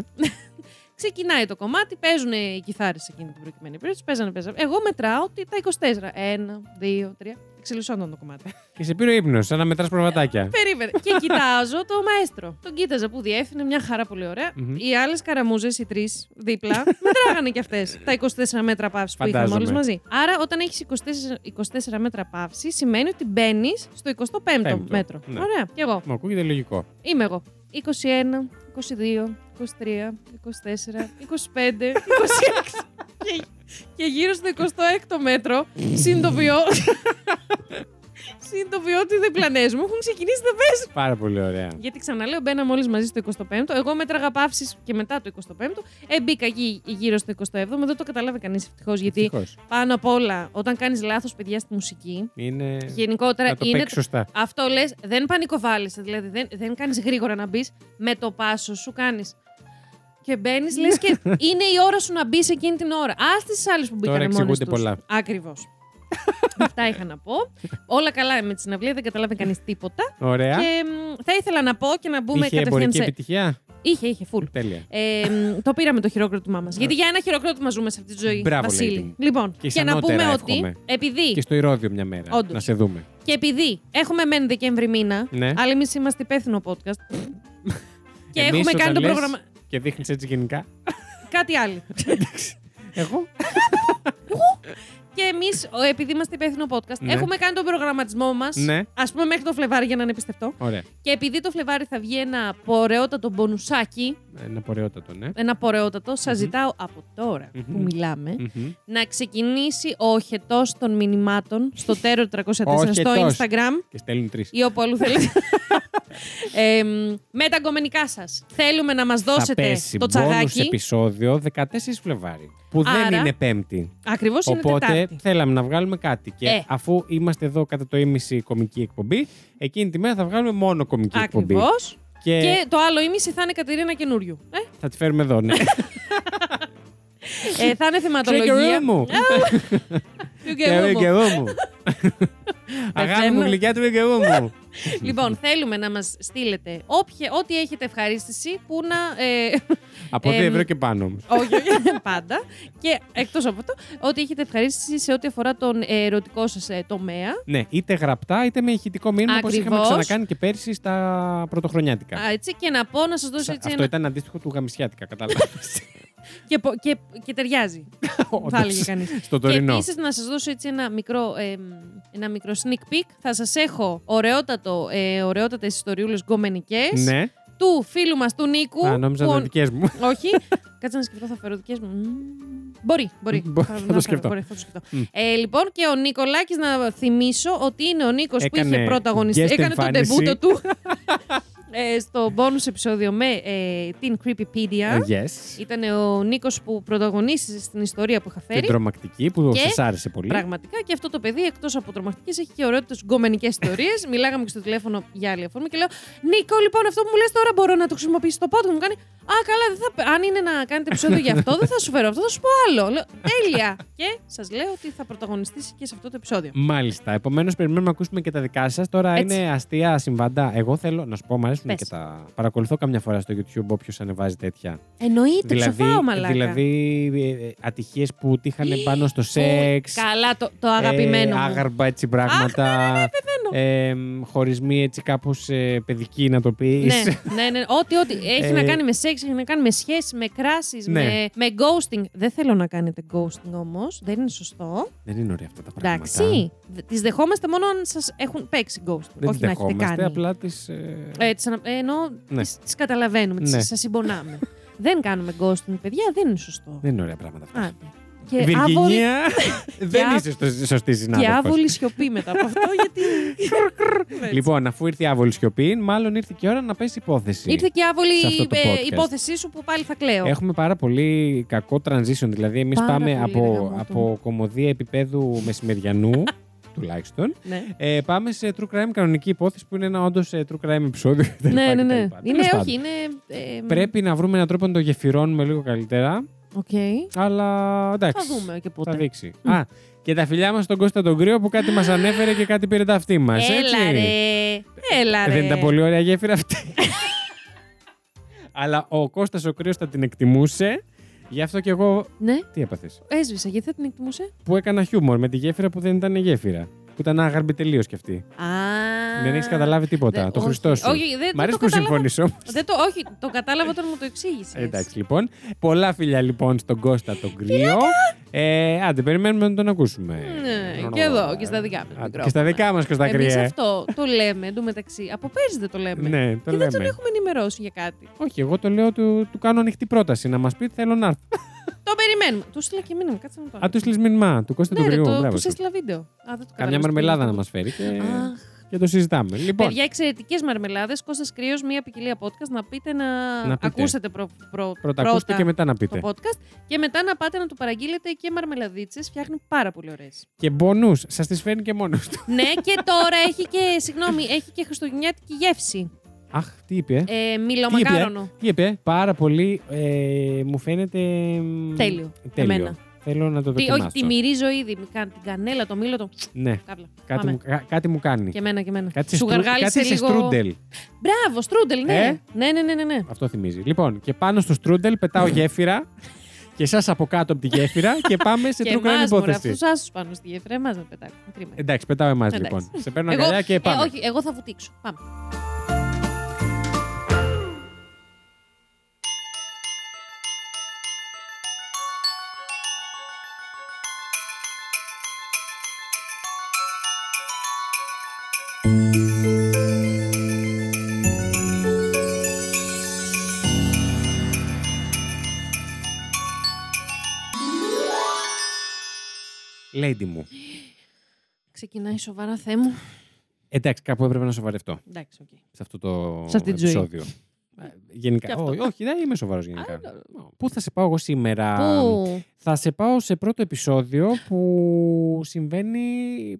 Ξεκινάει το κομμάτι, παίζουν οι κιθάρες εκείνη την προκειμένη περίπτωση. Παίζανε, παίζανε. Εγώ μετράω ότι τα είκοσι τέσσερα. Ένα, δύο, τρία. Εξελισσόταν το κομμάτι. Και σε πήρε ο ύπνος, σαν να μετράς προβατάκια. Περίμενε. Και κοιτάζω το μαέστρο. Τον κοίταζα που διεύθυνε, μια χαρά πολύ ωραία. Mm-hmm. Οι άλλες καραμούζες, οι τρεις δίπλα, μετράγανε κι αυτές τα είκοσι τέσσερα μέτρα παύση που είχαμε όλες μαζί. Άρα, όταν έχεις είκοσι τέσσερα μέτρα παύση, σημαίνει ότι μπαίνεις στο εικοστό πέμπτο μέτρο. Ναι. Ωραία. Και εγώ. Μου ακούγεται λογικό. Είμαι εγώ. είκοσι ένα, είκοσι δύο, είκοσι τρία, είκοσι τέσσερα, είκοσι πέντε, είκοσι έξι. και, και γύρω στο εικοστό έκτο μέτρο, συντοβιώ. Συντοβιώ ότι οι διπλανές μου έχουν ξεκινήσει να παίζουν. Πάρα πολύ ωραία. Γιατί ξαναλέω, μπαίναμε όλοι μαζί στο εικοστό πέμπτο. Εγώ μέτραγα παύσεις και μετά το εικοστό πέμπτο. Ε, μπήκα γύ, γύρω στο εικοστό έβδομο. Δεν το καταλάβει κανείς ευτυχώς. Γιατί ευτυχώς. Πάνω απ' όλα, όταν κάνεις λάθος, παιδιά, στη μουσική. Είναι. Γενικότερα να το είναι. Σωστά. Αυτό λες, δεν πανικοβάλλεσαι. Δηλαδή, δεν, δεν κάνεις γρήγορα να μπεις. Με το πάσο σου κάνεις. Και μπαίνεις, λες και είναι η ώρα σου να μπεις εκείνη την ώρα. Ας τις άλλες που μπήκανε μόνες τους. Ακριβώς. Αυτά είχα να πω. Όλα καλά με τη συναυλία, δεν καταλάβει κανείς τίποτα. Ωραία. Και θα ήθελα να πω και να μπούμε κατευθείαν σε... Είχε εμπορική επιτυχία. Είχε, είχε, φουλ. Τέλεια. Ε, το πήραμε το χειροκρότημά μας. Γιατί για ένα χειροκρότημα ζούμε σε αυτή τη ζωή. Μπράβο, Βασίλη. Λοιπόν, και, και να πούμε εύχομαι. Ότι. Επειδή... Και στο Ηρώδιο μια μέρα. Όντως. Να σε δούμε. Και επειδή έχουμε μένει Δεκέμβρη μήνα, ναι. αλλά εμείς είμαστε υπεύθυνο podcast. Και εμείς έχουμε κάνει το πρόγραμμα. Και δείχνεις έτσι γενικά. Κάτι άλλο. Εγώ. Και εμείς, επειδή είμαστε υπεύθυνο podcast, ναι. έχουμε κάνει τον προγραμματισμό μας. Ναι. Ας πούμε μέχρι το Φλεβάρι για να είναι πιστευτό. Ωραία. Και επειδή το Φλεβάρι θα βγει ένα πορεότατο μπονουσάκι. Ένα πορεότατο, ναι. Ένα πορεότατο. Mm-hmm. Σας ζητάω από τώρα mm-hmm. που μιλάμε mm-hmm. να ξεκινήσει ο οχετός των μηνυμάτων στο Terror τριακόσια τέσσερα στο Instagram. Και στέλνουν τρεις. Ή όπου αλλού θέλετε. ε, με τα γκομενικά σας. Θέλουμε να μας δώσετε θα πέσει το τσαγάκι. Επεισόδιο δεκατέσσερα Φλεβάρι. Που άρα, δεν είναι Πέμπτη. Ακριβώς είναι Τετάρτη. Θέλαμε να βγάλουμε κάτι και ε. αφού είμαστε εδώ κατά το ήμιση κομική εκπομπή, εκείνη τη μέρα θα βγάλουμε μόνο κομική ακριβώς. εκπομπή. Ακριβώς. Και... και το άλλο ήμιση θα είναι Κατερίνα καινούριου. Ε? Θα τη φέρουμε εδώ, ναι. ε, θα είναι θεματολογία. Τρίγερό μου. Τρίγερό μου. Αγάπη μου, γλυκιά του Βικαιού μου. Λοιπόν, θέλουμε να μας στείλετε όποια, ό,τι έχετε ευχαρίστηση που να... Ε, από δύο ευρώ και πάνω όμως. Όχι, πάντα. Και εκτός από αυτό, ό,τι έχετε ευχαρίστηση σε ό,τι αφορά τον ερωτικό σας τομέα. Ναι, είτε γραπτά είτε με ηχητικό μήνυμα, όπως είχαμε ξανακάνει και πέρσι στα πρωτοχρονιάτικα. Α, έτσι, και να πω, να σας δώσω έτσι. Αυτό ήταν αντίστοιχο του γαμισιάτικα, καταλάβεις. Και, και, και ταιριάζει, θα έλεγε κανείς. Στο τωρινό. Και επίσης να σας δώσω έτσι ένα μικρό, ε, ένα μικρό sneak peek. Θα σας έχω ωραιότατο, ε, ωραιότατες ιστοριούλες γκομενικές, ναι, του φίλου μας, του Νίκου. Α, νόμιζα που... δικές μου. Όχι, κάτσε να σκεφτώ, θα φέρω δικές μου. Μπορεί, μπορεί. θα, θα, το σκεφτώ. Μπορεί, θα το σκεφτώ. Mm. Ε, λοιπόν, και ο Νικολάκης, να θυμίσω ότι είναι ο Νίκος έκανε, που είχε πρωταγωνιστεί. Έκανε εμφάνιση. Τον τεμπούτο του. Ε, στο bonus επεισόδιο με ε, την Creepypedia. Yes. Ήταν ο Νίκος που πρωταγωνίστησε στην ιστορία που είχα φέρει. Την τρομακτική που σας άρεσε πολύ. Πραγματικά, και αυτό το παιδί εκτός από τρομακτικές έχει και ωραιότητες γκομενικές ιστορίες. Μιλάγαμε και στο τηλέφωνο για άλλη αφορμή και λέω: Νίκο, λοιπόν, αυτό που μου λες τώρα μπορώ να το χρησιμοποιήσω στο podcast. Μου κάνει: Α, καλά, δεν θα... αν είναι να κάνετε επεισόδιο για αυτό, δεν θα σου φέρω αυτό, θα σου πω άλλο. Λέω: Τέλεια. Και σας λέω ότι θα πρωταγωνιστήσει και σε αυτό το επεισόδιο. Μάλιστα. Επομένως, περιμένουμε να ακούσουμε και τα δικά σας. Τώρα έτσι, είναι αστεία συμβάντα. Εγώ θέλω να σου πω, μ' αρέσει. Και τα παρακολουθώ καμιά φορά στο YouTube όποιος ανεβάζει τέτοια. Εννοείται, δηλαδή, ψοφάω μαλάκα. Δηλαδή ατυχίες που τύχανε πάνω στο σεξ. Καλά, το, το αγαπημένο. Ε, άγαρμπα έτσι πράγματα. Αχ, ναι, ναι, ναι, ναι. Ε, χωρισμοί έτσι κάπως ε, παιδικοί, να το πεις. Ναι, ναι, ναι. Ό,τι, ό,τι έχει να κάνει με σεξ, έχει να κάνει με σχέσεις, με κράσεις, ναι, με, με ghosting. Δεν θέλω να κάνετε ghosting όμως. Δεν είναι σωστό. Δεν είναι ωραία αυτά τα πράγματα. Εντάξει. Τις δεχόμαστε μόνο αν σας έχουν παίξει ghosting. Δεν τις δεχόμαστε, απλά τις. Ε... Ενώ ναι, τις, τις καταλαβαίνουμε, τις, ναι, σας συμπονάμε. Δεν κάνουμε ghosting, παιδιά, δεν είναι σωστό. Δεν είναι ωραία πράγματα αυτά. Και Βιργινία, άβολη... δεν είσαι σωστή συνάδελφος. Και άβολη σιωπή μετά από αυτό, γιατί... Λοιπόν, αφού ήρθε η άβολη σιωπή, μάλλον ήρθε και η ώρα να πέσει υπόθεση. Ήρθε και η άβολη ε, υπόθεσή σου που πάλι θα κλαίω. Έχουμε πάρα πολύ κακό transition, δηλαδή εμείς πάρα πάμε από, από κομμωδία επίπεδου μεσημεριανού, τουλάχιστον. Ναι. Ε, πάμε σε true crime, κανονική υπόθεση που είναι ένα όντως true crime επεισόδιο. Ναι, ναι, ναι, ναι. Είναι, όχι, είναι... Ε, πρέπει να βρούμε έναν τρόπο να το γεφυρώνουμε λίγο καλύτερα. Okay. Αλλά εντάξει. Θα δούμε και πότε. Θα δείξει. Mm. Α, και τα φιλιά μας στον Κώστα τον Κρύο που κάτι μας ανέφερε και κάτι πήρε τα αυτή μας. Έλα ρε. Έλα ρε. Δεν ήταν πολύ ωραία γέφυρα αυτή. Αλλά ο Κώστας ο Κρύος θα την εκτιμούσε. Γι' αυτό και εγώ. Ναι. Τι έπαθες? Έσβησα, γιατί θα την εκτιμούσε. Που έκανα χιούμορ με τη γέφυρα που δεν ήταν γέφυρα. Που ήταν άγαρμπη τελείως κι αυτή. Α, δεν έχεις καταλάβει τίποτα. Δε, το Χριστό σου. Όχι, δεν, μ' αρέσει που συμφωνήσω. Όχι, το κατάλαβα όταν μου το εξήγησες. Εντάξει, λοιπόν. Πολλά φιλιά λοιπόν στον Κώστα τον Κρύο. ε, άντε, περιμένουμε να τον ακούσουμε. Ναι, και εδώ, και στα δικά μας. Και στα δικά μας, Κώστα Κρύε. Εμείς αυτό το λέμε εντωμεταξύ. Από πέρυσι δεν το λέμε. Ναι, το και λέμε. Δεν τον έχουμε ενημερώσει για κάτι. Όχι, εγώ το λέω, του, του κάνω ανοιχτή πρόταση να μας πει, θέλω να έρθει. Το περιμένουμε. Του στείλα και μήνυμα, κάτσε να το. Α, του στείλεις μήνυμα, του Κώστα του Κρύου. Ναι, του έστειλα βίντεο. Καμιά μαρμελάδα να μας φέρει και, και το συζητάμε. Λοιπόν. Παιδιά, εξαιρετικές μαρμελάδες, Κώστας Κρύος, μία ποικιλία podcast. Να πείτε να, να πείτε. Ακούσετε προ, προ, πρώτα και μετά να πείτε. Το podcast και μετά να πάτε να του παραγγείλετε και μαρμελαδίτσες. Φτιάχνει πάρα πολύ ωραίες. Και μπονούς, σας τις φέρνει και μόνος του. Ναι, και τώρα έχει και, συγγνώμη, έχει και χριστουγεννιάτικη γεύση. Αχ, τι είπε. Ε, Μιλομακάρονο. Τι είπε, τι είπε, πάρα πολύ. Ε, μου φαίνεται. Τέλειο. Τέλειο. Εμένα. Θέλω να το δοκιμάσω. Όχι, τη μυρίζω ήδη. Την κανέλα, το μήλο, το. Ναι. Κάτι μου, κά, κάτι μου κάνει. Και εμένα και εμένα. Κάτι σου γαργάλισε λίγο. Στρούντελ. Μπράβο, στρούντελ, ναι. Ε? Ναι, ναι, ναι, ναι, ναι. Αυτό θυμίζει. Λοιπόν, και πάνω στο στρούντελ πετάω γέφυρα. Και εσάς από κάτω από τη γέφυρα και πάμε σε true crime υπόθεση. Αυτούς άσους πάνω στη γέφυρα, εμάς να πετάξουμε. Εντάξει, πετάω εμάς λοιπόν. Σε παίρνω αγκαλιά και πάμε. Όχι, εγώ θα βουτήξω. Πάμε. Lady μου. Ξεκινάει σοβαρά, Θεέ μου. Εντάξει, κάπου έπρεπε να σοβαρευτώ. Εντάξει, okay. Σε αυτό το σε αυτή επεισόδιο. Γενικά. Ό, όχι, δεν είμαι σοβαρός γενικά. Α, πού θα σε πάω εγώ σήμερα? Πού? Θα σε πάω σε πρώτο επεισόδιο που συμβαίνει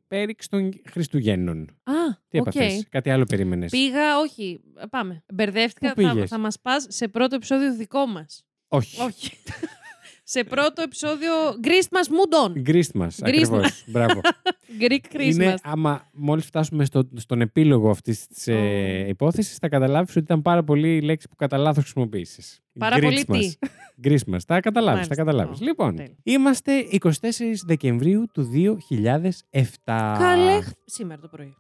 πέριξ των Χριστουγέννων. Α, τι έπαθες? Okay. Κάτι άλλο περίμενες? Πήγα, όχι. Πάμε. Μπερδεύτηκα. Θα, θα μας πας σε πρώτο επεισόδιο δικό μας. Όχι. Όχι. Σε πρώτο επεισόδιο Christmas Mood On. Christmas, ακριβώς. Μπράβο. Greek Christmas. Είναι, άμα μόλις φτάσουμε στο, στον επίλογο αυτής της oh. ε, υπόθεσης, θα καταλάβεις ότι ήταν πάρα πολύ η λέξη που κατά λάθος χρησιμοποίησες. Πάρα πολύ τι. Christmas. Τα καταλάβεις, τα καταλάβεις. Λοιπόν, είμαστε εικοστή τετάρτη Δεκεμβρίου του δύο χιλιάδες επτά. Καλέ, σήμερα το πρωί.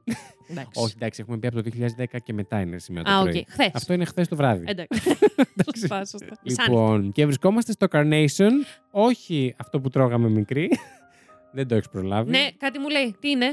Όχι, εντάξει, έχουμε πει από το δύο χιλιάδες δέκα και μετά είναι σήμερα το πρωί. Αυτό είναι χθες το βράδυ. Εντάξει. Λοιπόν, και βρισκόμαστε στο Carnation. Όχι αυτό που τρώγαμε μικρή. Δεν το έχεις προλάβει. Ναι, κάτι μου λέει. Τι είναι?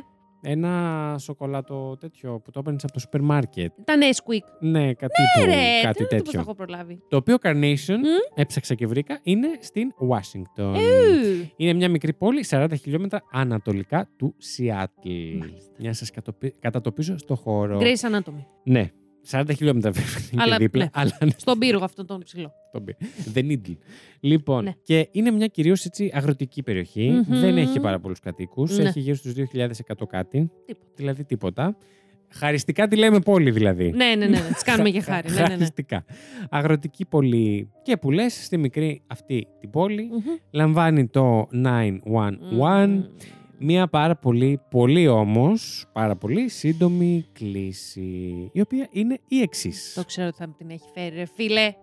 Ένα σοκολάτο τέτοιο που το έπαιρνες από το σούπερ μάρκετ. Τα Nesquik. Ναι, κάτι, ναι, που, ρε, κάτι τέτοιο. Ναι, το έχω προλάβει. Το οποίο Carnation, mm? έψαξα και βρήκα, είναι στην Ουάσιγκτον. Mm. Είναι μια μικρή πόλη, σαράντα χιλιόμετρα ανατολικά του Σιάτλη. Μάλιστα. Μια σας κατοπι... κατατοπίζω στο χώρο. Grace Anatomy. Ναι. σαράντα χιλιόμετρα βέβαια είναι δίπλα. Ναι. Αλλά... στον πύργο αυτόν τον ψηλό. The Needle. Λοιπόν, ναι. Και είναι μια κυρίως έτσι αγροτική περιοχή. Mm-hmm. Δεν έχει πάρα πολλούς κατοίκους. Ναι. Έχει γύρω στους δύο χιλιάδες εκατό κάτι. Τίποτα. Δηλαδή τίποτα. Χαριστικά τη λέμε πόλη δηλαδή. Ναι, ναι, ναι. Τις κάνουμε και χάρη. Ναι, ναι, ναι. Χαριστικά. Αγροτική πόλη και που λες, στη μικρή αυτή την πόλη. Mm-hmm. Λαμβάνει το εννιά ένα ένα. Mm-hmm. Μία πάρα πολύ, πολύ όμως, πάρα πολύ σύντομη κλίση, η οποία είναι η εξής. Το ξέρω ότι θα την έχει φέρει, ρε φίλε.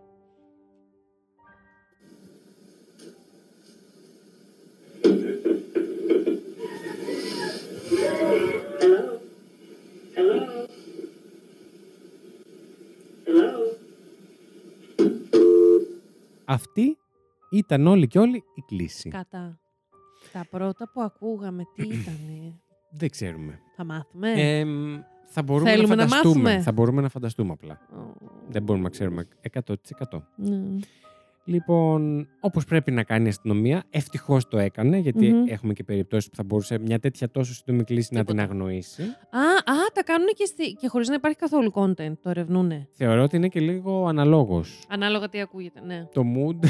Αυτή ήταν όλη και όλη η κλίση. Κατά. Τα πρώτα που ακούγαμε, τι ήτανε? Δεν ξέρουμε. Θα μάθουμε. Ε, θα μπορούμε να, να φανταστούμε. Θα μπορούμε να φανταστούμε απλά. Oh. Δεν μπορούμε να ξέρουμε εκατό τοις εκατό. Mm. Λοιπόν, όπως πρέπει να κάνει η αστυνομία, ευτυχώς το έκανε, γιατί mm-hmm. έχουμε και περιπτώσεις που θα μπορούσε μια τέτοια τόσο σύντομη κλίση να την αγνοήσει. Α, α τα κάνουν και, στη... και χωρίς να υπάρχει καθόλου content. Το ερευνούνε. Θεωρώ ότι είναι και λίγο αναλόγως. Ανάλογα τι ακούγεται, ναι. Το mood...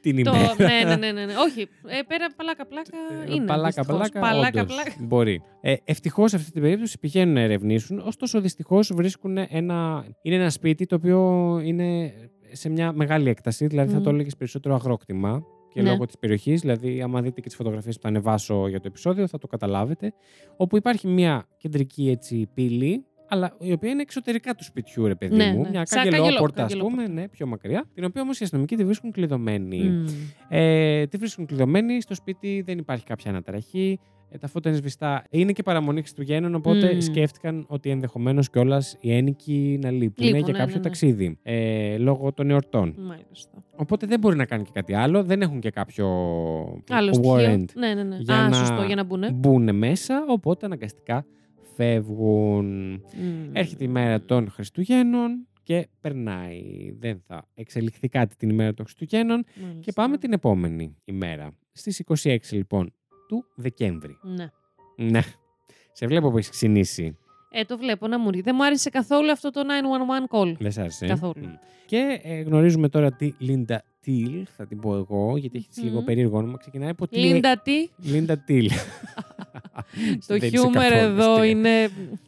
την ημέρα. Το, ναι, ναι, ναι, ναι. Όχι, ε, πέρα παλάκα-πλάκα είναι. Παλάκα-πλάκα, παλάκα-πλάκα. Μπορεί. Ε, ευτυχώς σε αυτή την περίπτωση πηγαίνουν να ερευνήσουν, ωστόσο δυστυχώς βρίσκουν ένα... είναι ένα σπίτι το οποίο είναι σε μια μεγάλη έκταση, δηλαδή mm. θα το έλεγες περισσότερο αγρόκτημα και ναι. λόγω της περιοχής, δηλαδή άμα δείτε και τις φωτογραφίες που θα ανεβάσω για το επεισόδιο θα το καταλάβετε, όπου υπάρχει μια κεντρική έτσι, πύλη, αλλά η οποία είναι εξωτερικά του σπιτιού, ρε παιδί ναι, μου. Ναι. Μια καγγελόπορτα, ας πούμε, ναι, πιο μακριά. Την οποία όμως οι αστυνομικοί τη βρίσκουν κλειδωμένη. Mm. Ε, τη βρίσκουν κλειδωμένη, στο σπίτι δεν υπάρχει κάποια αναταραχή. Ε, τα φώτα είναι σβηστά. Είναι και παραμονή Χριστουγέννων, οπότε mm. σκέφτηκαν ότι ενδεχομένως κιόλας οι ένοικοι να λείπουν λοιπόν, για ναι, κάποιο ναι, ναι. ταξίδι. Ε, λόγω των εορτών. Μάλιστα. Οπότε δεν μπορεί να κάνει και κάτι άλλο. Δεν έχουν και κάποιο warrant ναι, ναι, ναι. για, Α, να... Σωστό, για να μπουν μέσα. Οπότε αναγκαστικά. Φεύγουν. Mm. Έρχεται η μέρα των Χριστουγέννων και περνάει. Δεν θα εξελιχθεί κάτι την ημέρα των Χριστουγέννων. Μάλιστα. Και πάμε την επόμενη ημέρα. Στις εικοστή έκτη λοιπόν του Δεκέμβρη. Ναι. Ναι. Σε βλέπω που έχεις ξυνήσει. Ε, το βλέπω να μου ρίχνει. Δεν μου άρεσε καθόλου αυτό το εννιά ένα ένα call. Δεν σ' άρεσε. Καθόλου. Mm. Και ε, γνωρίζουμε τώρα τη Linda Till, θα την πω εγώ, γιατί έχει mm. λίγο περίεργο όνομα. Ξεκινάει από τη Linda Till. Linda Till. Το χιούμερ εδώ είναι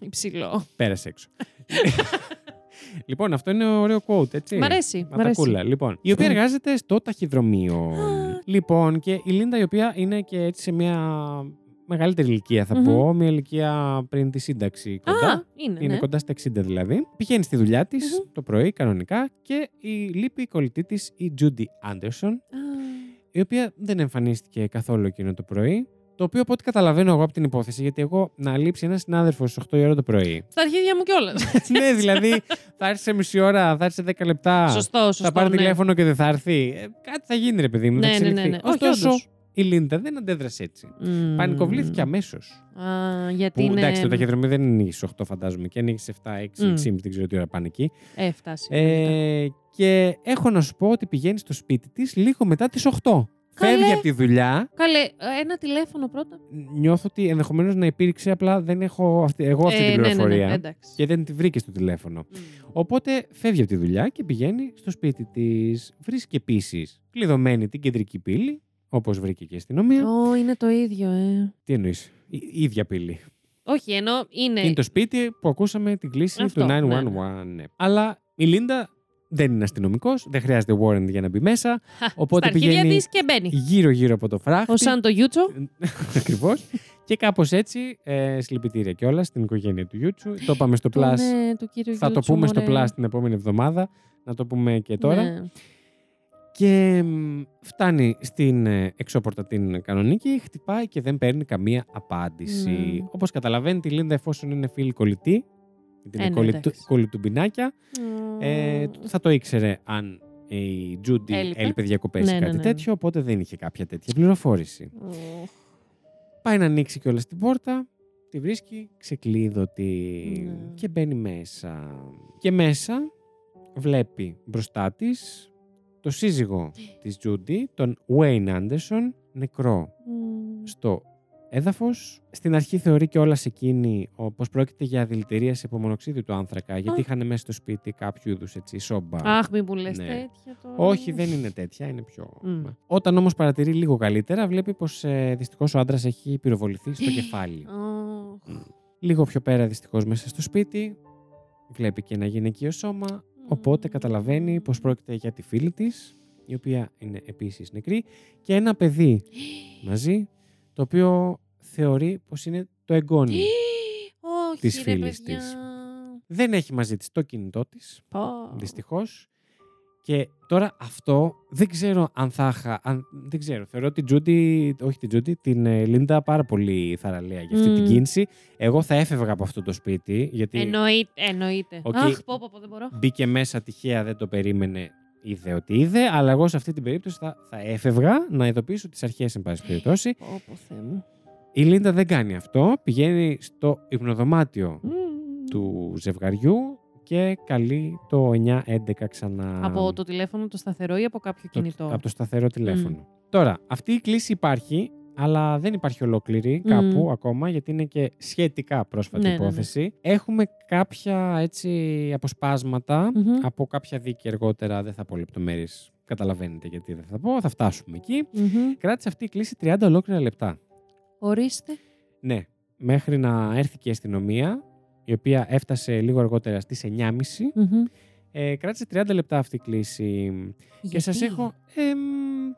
υψηλό. Πέρασε έξω. Λοιπόν, αυτό είναι ωραίο quote, έτσι. Μ' αρέσει. Ματακούλα, λοιπόν. Η οποία εργάζεται στο ταχυδρομείο. Λοιπόν, και η Λίντα, η οποία είναι και έτσι σε μια μεγαλύτερη ηλικία, θα πω. Μια ηλικία πριν τη σύνταξη κοντά. Είναι κοντά στα εξήντα δηλαδή. Πηγαίνει στη δουλειά τη το πρωί, κανονικά, και λείπει η κολλητή τη, η Judy Anderson, η οποία δεν εμφανίστηκε καθόλου εκείνο το πρωί. Το οποίο από ό,τι καταλαβαίνω εγώ από την υπόθεση, γιατί εγώ να λείψει ένα συνάδελφο στις οκτώ η ώρα το πρωί. Στα αρχίδια μου κιόλας. Ναι, δηλαδή θα έρθει σε μισή ώρα, θα έρθει σε δέκα λεπτά. Σωστό, σωστό. Θα πάρει ναι. τηλέφωνο και δεν θα έρθει. Ε, κάτι θα γίνει, ρε παιδί μου. Ναι, ναι, ναι, ναι. Ωστόσο, όχι, η Λίντα δεν αντέδρασε έτσι. Mm. Πανικοβλήθηκε αμέσως. Uh, γιατί που, είναι... Εντάξει, το ταχυδρομείο δεν ανοίγει στις οκτώ, φαντάζομαι, και ανοίγει στις εφτά, έξι, έξι, δεν ξέρω τι ώρα πάνε εκεί. Ε, ε, και έχω να σου πω ότι πηγαίνει στο σπίτι της λίγο μετά τις οκτώ. Φεύγει από τη δουλειά. Καλέ, ένα τηλέφωνο πρώτα. Νιώθω ότι ενδεχομένως να υπήρξε, απλά δεν έχω αυτή, εγώ αυτή ε, την πληροφορία. Ναι, ναι, ναι, και δεν τη βρήκε στο τηλέφωνο. Mm. Οπότε φεύγει από τη δουλειά και πηγαίνει στο σπίτι της. Βρίσκει επίσης κλειδωμένη την κεντρική πύλη, όπως βρήκε και η αστυνομία. Ω, oh, είναι το ίδιο, ε. Τι εννοείς? Η, η ίδια πύλη. Όχι, ενώ είναι. Είναι το σπίτι που ακούσαμε την κλίση αυτό, του εννιά ένα ένα. Ναι, ναι. Ναι. Αλλά η Λίντα. Δεν είναι αστυνομικός, δεν χρειάζεται warrant για να μπει μέσα. Οπότε στα πηγαίνει και μπαίνει γύρω-γύρω από το φράχτη. Ο σαν το Γιούτσο. Ακριβώς. Και κάπως έτσι, ε, συλληπιτήρια κιόλας στην οικογένεια του Γιούτσου. Το είπαμε στο Plus. Ναι, του κύριου Γιούτσου, θα το πούμε μωρέ. στο Plus την επόμενη εβδομάδα. Να το πούμε και τώρα. Ναι. Και φτάνει στην εξώπορτα την κανονική, χτυπάει και δεν παίρνει καμία απάντηση. Mm. Όπως καταλαβαίνει, τη Λίντα, εφόσον είναι φίλη κολλητή, είναι κολλητουμπινάκια, mm. ε, θα το ήξερε αν η Τζούντι έλειπε, έλειπε διακοπές ναι, ή κάτι ναι, ναι. τέτοιο, οπότε δεν είχε κάποια τέτοια πληροφόρηση. Mm. Πάει να ανοίξει κιόλας την πόρτα, τη βρίσκει ξεκλείδωτη mm. και μπαίνει μέσα. Και μέσα βλέπει μπροστά της το σύζυγο της Τζούντι, τον Wayne Anderson, νεκρό mm. στο έδαφος. Στην αρχή θεωρεί κιόλας εκείνη πως πρόκειται για δηλητηρίαση από μονοξίδι του άνθρακα, γιατί oh. είχαν μέσα στο σπίτι κάποιο είδους έτσι σόμπα. Αχ, μην που λες ναι. τέτοια τώρα. Όχι, δεν είναι τέτοια, είναι πιο... Mm. Όταν όμως παρατηρεί λίγο καλύτερα, βλέπει πως ε, δυστυχώς ο άντρας έχει πυροβοληθεί στο κεφάλι. Oh. Mm. Λίγο πιο πέρα, δυστυχώς, μέσα στο σπίτι, βλέπει και ένα γυναικείο σώμα. Οπότε καταλαβαίνει πως πρόκειται για τη φίλη της, η οποία είναι επίσης νεκρή, και ένα παιδί μαζί, το οποίο θεωρεί πως είναι το εγγόνι της φίλης της. Δεν έχει μαζί της το κινητό της, oh. δυστυχώς. Και τώρα αυτό δεν ξέρω αν θα είχα... Αν, δεν ξέρω, θεωρώ την Τζούντι, όχι την Τζούντι, την Λίντα πάρα πολύ θαραλέα για αυτή mm. την κίνηση. Εγώ θα έφευγα από αυτό το σπίτι, γιατί... Εννοείται, εννοείται. Okay, Αχ, πω, πω, πω, δεν μπορώ. Μπήκε μέσα τυχαία, δεν το περίμενε, είδε ότι είδε, αλλά εγώ σε αυτή την περίπτωση θα, θα έφευγα να ειδοποιήσω τις αρχές, εν πάση περιπτώσει. Όπο, Θεέ μου. Η Λίντα δεν κάνει αυτό, πηγαίνει στο υπνοδωμάτιο mm. του ζευγαριού και καλεί το εννιά έντεκα ξανά. Από το τηλέφωνο το σταθερό ή από κάποιο το, κινητό. Από το σταθερό τηλέφωνο. Mm. Τώρα, αυτή η κλίση υπάρχει, αλλά δεν υπάρχει ολόκληρη κάπου mm. ακόμα, γιατί είναι και σχετικά πρόσφατη ναι, υπόθεση. Ναι, ναι. Έχουμε κάποια έτσι αποσπάσματα mm-hmm. από κάποια δίκη αργότερα, δεν θα πω λεπτομέρειες, καταλαβαίνετε γιατί δεν θα πω, θα φτάσουμε εκεί. Mm-hmm. Κράτησε αυτή η κλίση τριάντα ολόκληρα λεπτά. Ορίστε. Ναι, μέχρι να έρθει και η αστυνομία, η οποία έφτασε λίγο αργότερα στις εννιά και μισή. Mm-hmm. Ε, κράτησε τριάντα λεπτά αυτή η κλήση. Γιατί? Και σας έχω... Ε,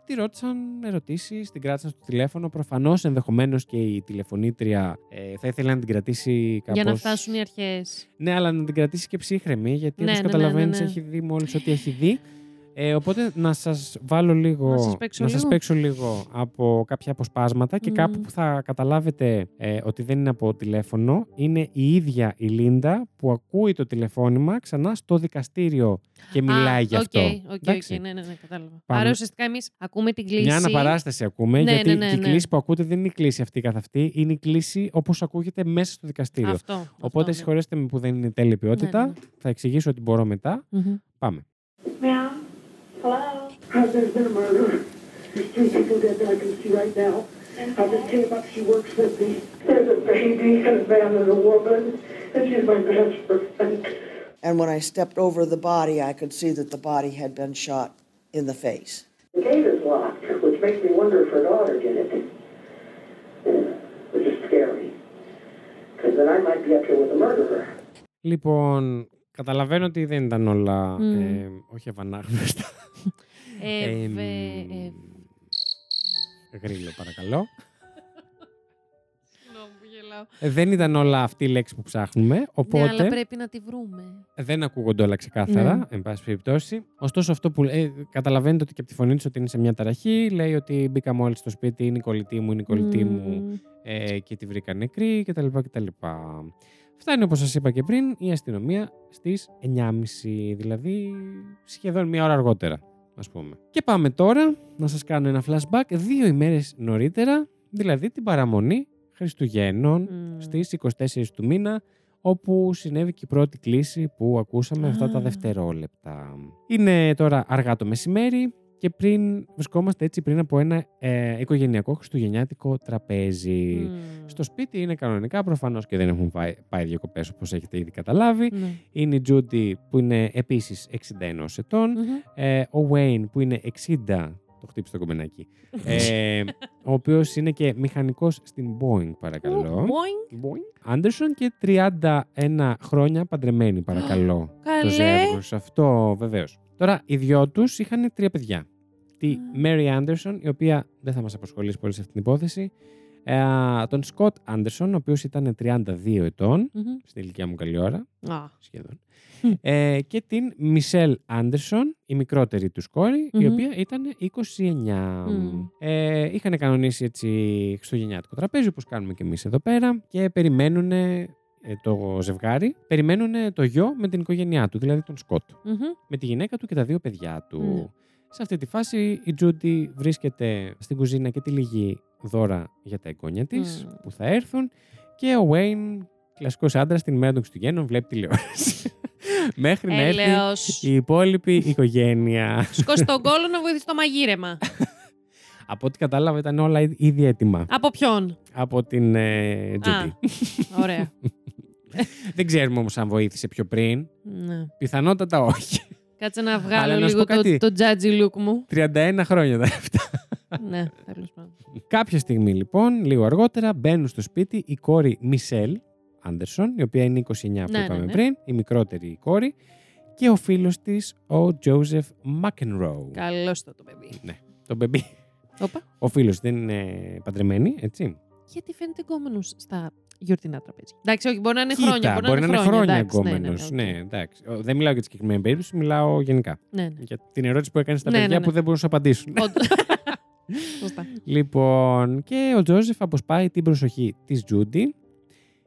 τη ρώτησαν ερωτήσεις, την κράτησαν στο τηλέφωνο. Προφανώς, ενδεχομένως και η τηλεφωνήτρια ε, θα ήθελε να την κρατήσει κάπως... Για να φτάσουν οι αρχές. Ναι, αλλά να την κρατήσει και ψύχρεμη, γιατί ναι, όπως ναι, καταλαβαίνεις ναι, ναι. έχει δει μόλις ό,τι έχει δει. Ε, οπότε να σας βάλω λίγο, να σας παίξω, να λίγο. Σας παίξω λίγο από κάποια αποσπάσματα και mm. κάπου που θα καταλάβετε ε, ότι δεν είναι από τηλέφωνο, είναι η ίδια η Λίντα που ακούει το τηλεφώνημα ξανά στο δικαστήριο και μιλάει ah, γι' αυτό. Okay, okay, okay, ναι, ναι, ναι, κατάλαβα. Πάμε. Άρα ουσιαστικά εμείς ακούμε την κλήση. Μια αναπαράσταση ακούμε, ναι, γιατί ναι, ναι, ναι, η κλήση ναι. που ακούτε δεν είναι η κλήση αυτή καθ' αυτή, είναι η κλήση όπως ακούγεται μέσα στο δικαστήριο. Αυτό, οπότε αυτό, συγχωρέστε ναι. με που δεν είναι τέλεια ποιότητα, ναι, ναι. θα εξηγήσω ότι μπορώ μετά. Mm-hmm. Πάμε. Yeah. Hello? There's been a murder. There's three people dead that I can see right now. I just came up. She works with me. There's a baby and a man and a woman. And she's my best friend. And when I stepped over the body, I could see that the body had been shot in the face. The gate is locked, which makes me wonder if her daughter did it. Which is scary. Because then I might be up here with a murderer. Λοιπόν, καταλαβαίνω ότι δεν ήταν όλα mm. ε, όχι ευανάγνωστα. Ε, ε, ε, ε, γρήλο, παρακαλώ. Συγγνώμη που γελάω. Δεν ήταν όλα αυτή η λέξη που ψάχνουμε. Οπότε ναι, αλλά πρέπει να τη βρούμε. Δεν ακούγονται όλα ξεκάθαρα, ναι. εν πάση περιπτώσει. Ωστόσο, αυτό που ε, καταλαβαίνετε ότι και από τη φωνή της ότι είναι σε μια ταραχή. Λέει ότι μπήκα μόλις στο σπίτι, είναι η κολλητή μου, είναι η κολλητή mm. μου ε, και τη βρήκα νεκρή κτλ. κτλ. Φτάνει, όπως σας είπα και πριν, η αστυνομία στις εννιά και μισή, δηλαδή σχεδόν μία ώρα αργότερα, ας πούμε. Και πάμε τώρα να σας κάνω ένα flashback δύο ημέρες νωρίτερα, δηλαδή την παραμονή Χριστουγέννων mm. στις είκοσι τέσσερις του μήνα, όπου συνέβη και η πρώτη κλήση που ακούσαμε ah. αυτά τα δευτερόλεπτα. Είναι τώρα αργά το μεσημέρι και πριν, βρισκόμαστε έτσι πριν από ένα ε, οικογενειακό χριστουγεννιάτικο τραπέζι. Mm. Στο σπίτι είναι κανονικά, προφανώς και δεν έχουν πάει, πάει διακοπές όπως έχετε ήδη καταλάβει. Mm. Είναι η Τζούντι που είναι επίσης εξήντα ένα ετών, mm-hmm. ε, ο Wayne που είναι εξήντα, το χτύπησε το κομμενάκι, ε, ο οποίος είναι και μηχανικός στην Boeing, παρακαλώ. Boeing. Boeing. Anderson, και τριάντα ένα χρόνια παντρεμένη, παρακαλώ. Το ζεύγος αυτό, βεβαίως. Τώρα, οι δυο τους είχαν τρία παιδιά. Τη Mary Anderson, η οποία δεν θα μας απασχολήσει πολύ σε αυτήν την υπόθεση, Ε, τον Scott Anderson, ο οποίος ήταν τριάντα δύο ετών, mm-hmm. στην ηλικία μου καλή ώρα, ah. σχεδόν, mm. ε, και την Michelle Anderson, η μικρότερη του κόρη, mm-hmm. η οποία ήταν είκοσι εννιά. Mm. Ε, είχαν κανονίσει έτσι χριστουγεννιάτικο τραπέζι, όπως κάνουμε και εμείς εδώ πέρα, και περιμένουν ε, το ζευγάρι, περιμένουν το γιο με την οικογένειά του, δηλαδή τον Scott, mm-hmm. με τη γυναίκα του και τα δύο παιδιά του. Mm. Σε αυτή τη φάση η Judy βρίσκεται στην κουζίνα και τυλίγει δώρα για τα εγγόνια της mm. που θα έρθουν, και ο Wayne, κλασικός άντρας, την ημέρα των Χριστουγέννων βλέπει τηλεόραση. Μέχρι Έλεος. να έρθει η υπόλοιπη οικογένεια. Σκόσε τον κόλλο να βοηθήσει το μαγείρεμα. Από ό,τι κατάλαβα ήταν όλα ήδη έτοιμα. Από ποιον? Από την ε, Judy. Α, ωραία. Δεν ξέρουμε όμως αν βοήθησε πιο πριν. Ναι. Πιθανότατα όχι. Κάτσε να βγάλω Αλλά λίγο να το, το judgy look μου. τριάντα ένα χρόνια τα αυτά. Ναι, τέλος πάντων. Κάποια στιγμή λοιπόν, λίγο αργότερα, μπαίνουν στο σπίτι η κόρη Michelle Anderson, η οποία είναι είκοσι εννιά που ναι, είπαμε ναι, ναι. πριν, η μικρότερη κόρη, και ο φίλος της, ο Joseph McEnroe. Καλώς το το παιδί. Ναι, το παιδί. Ο φίλος δεν είναι παντρεμένη, έτσι. Γιατί φαίνεται εγκόμενος στα γιορτινά τραπέζια. Εντάξει, όχι, μπορεί να είναι Κοίτα, χρόνια. Μπορεί, μπορεί να είναι χρόνια εγκόμενος. Ναι, ναι, ναι, ναι, εντάξει. Δεν μιλάω για τη συγκεκριμένη περίπτωση, μιλάω γενικά. Ναι, ναι. Για την ερώτηση που έκανε στα ναι, παιδιά ναι, ναι. που δεν μπορούσαν να απαντήσουν. Λοιπόν, και ο Τζόζεφ αποσπάει την προσοχή της Judy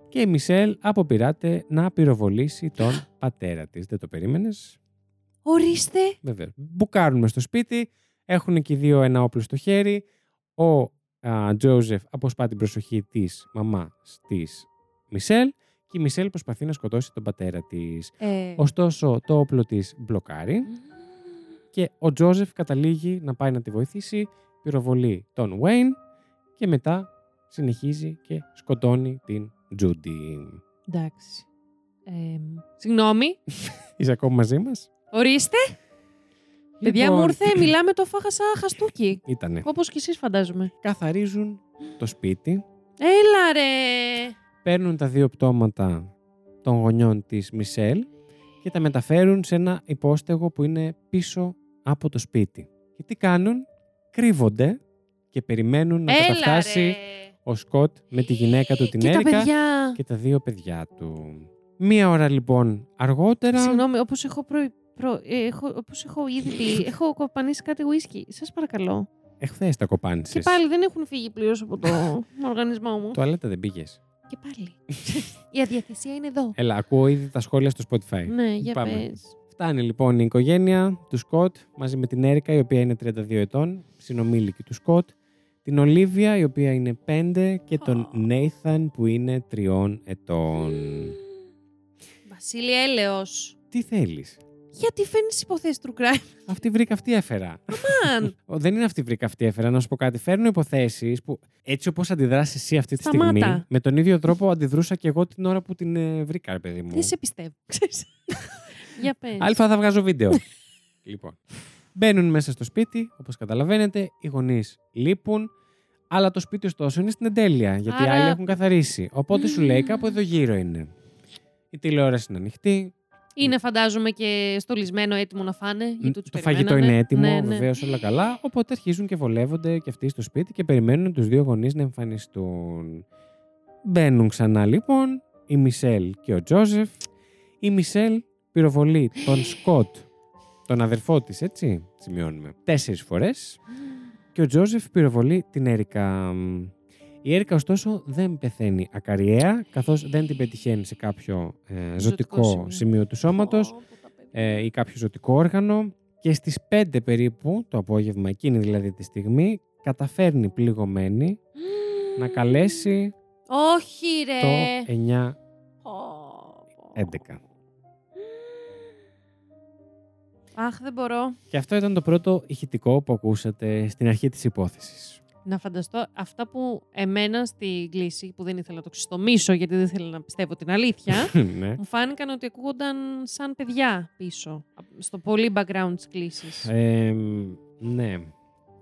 και η Michelle αποπειράται να πυροβολήσει τον πατέρα της. Δεν το περίμενες. Ορίστε. Βέβαια. Μπουκάρουν στο σπίτι, έχουν και οι δύο ένα όπλο στο χέρι. Ο Τζόζεφ uh, αποσπά την προσοχή της μαμάς της Michelle και η Michelle προσπαθεί να σκοτώσει τον πατέρα της. Ε... Ωστόσο, το όπλο της μπλοκάρει και ο Τζόζεφ καταλήγει να πάει να τη βοηθήσει. Πυροβολεί τον Wayne και μετά συνεχίζει και σκοτώνει την Judy. Εντάξει. Ε, συγγνώμη. Είσαι ακόμα μαζί μας? Ορίστε. Λοιπόν... Παιδιά μου ήρθε, μιλάμε, το φάχασα χαστούκι. Ήτανε. Όπως κι εσείς φαντάζομαι. Καθαρίζουν το σπίτι. Έλα ρε. Παίρνουν τα δύο πτώματα των γονιών της Michelle και τα μεταφέρουν σε ένα υπόστεγο που είναι πίσω από το σπίτι. Και τι κάνουν? Κρύβονται και περιμένουν να καταφτάσει ο Σκοτ με τη γυναίκα του, την Έρικα, και τα δύο παιδιά του. Μία ώρα λοιπόν αργότερα... Συγγνώμη, όπως έχω, προ... Προ... έχω... Όπως έχω ήδη πει, έχω κοπανίσει κάτι ουίσκι. Σας παρακαλώ. Εχθές τα κοπάνισες. Και πάλι δεν έχουν φύγει πλήρως από το οργανισμό μου. Τουαλέτα δεν πήγες. Και πάλι. Η αδιαθεσία είναι εδώ. Έλα, ακούω ήδη τα σχόλια στο Spotify. Ναι, για πάμε. Πες. Φτάνει λοιπόν η οικογένεια του Σκοτ μαζί με την Έρικα, η οποία είναι τριάντα δύο ετών, συνομήλικη του Σκοτ, την Olivia, η οποία είναι πέντε, και τον oh. Nathan που είναι τρία ετών. Βασίλη, έλεος. Τι θέλεις? Γιατί φέρνεις υποθέσεις true crime? Αυτή βρήκα, αυτή έφερα. Αμάν. Δεν είναι αυτή βρήκα, αυτή έφερα. Να σου πω κάτι. Φέρνω υποθέσεις που έτσι όπως αντιδράσεις εσύ αυτή τη Σταμάτα. στιγμή, με τον ίδιο τρόπο αντιδρούσα και εγώ την ώρα που την ε, βρήκα, παιδί μου. Δεν σε πιστεύω, ξέρεις. Για πες. Αλφα, θα βγάζω βίντεο. Λοιπόν. Μπαίνουν μέσα στο σπίτι, όπως καταλαβαίνετε, οι γονείς λείπουν, αλλά το σπίτι ωστόσο είναι στην εντέλεια, γιατί οι Άρα... άλλοι έχουν καθαρίσει. Οπότε σου λέει κάπου εδώ γύρω είναι. Η τηλεόραση είναι ανοιχτή. Είναι, φαντάζομαι, και στολισμένο, έτοιμο να φάνε. Γιατί το φαγητό είναι έτοιμο, ναι, ναι. βεβαίως, όλα καλά. Οπότε αρχίζουν και βολεύονται και αυτοί στο σπίτι και περιμένουν τους δύο γονείς να εμφανιστούν. Μπαίνουν ξανά λοιπόν η Michelle και ο Τζόζεφ. Η Michelle πυροβολεί τον Σκοτ, τον αδερφό της, έτσι, σημειώνουμε, τέσσερις φορές. Και ο Τζόζεφ πυροβολεί την Έρικα. Η Έρικα, ωστόσο, δεν πεθαίνει ακαριέα, καθώς δεν την πετυχαίνει σε κάποιο ε, ζωτικό σημείο. σημείο του σώματος ε, ή κάποιο ζωτικό όργανο. Και στις πέντε περίπου, το απόγευμα, εκείνη δηλαδή τη στιγμή, καταφέρνει πληγωμένη να καλέσει Όχι, ρε. το εννιά έντεκα. Αχ, δεν μπορώ. Και αυτό ήταν το πρώτο ηχητικό που ακούσατε στην αρχή της υπόθεσης. Να φανταστώ αυτά που εμένα στην κλίση, που δεν ήθελα να το ξεστομίσω γιατί δεν ήθελα να πιστεύω την αλήθεια, μου φάνηκαν ότι ακούγονταν σαν παιδιά πίσω, στο πολύ background της κλίσης. Ε, ναι,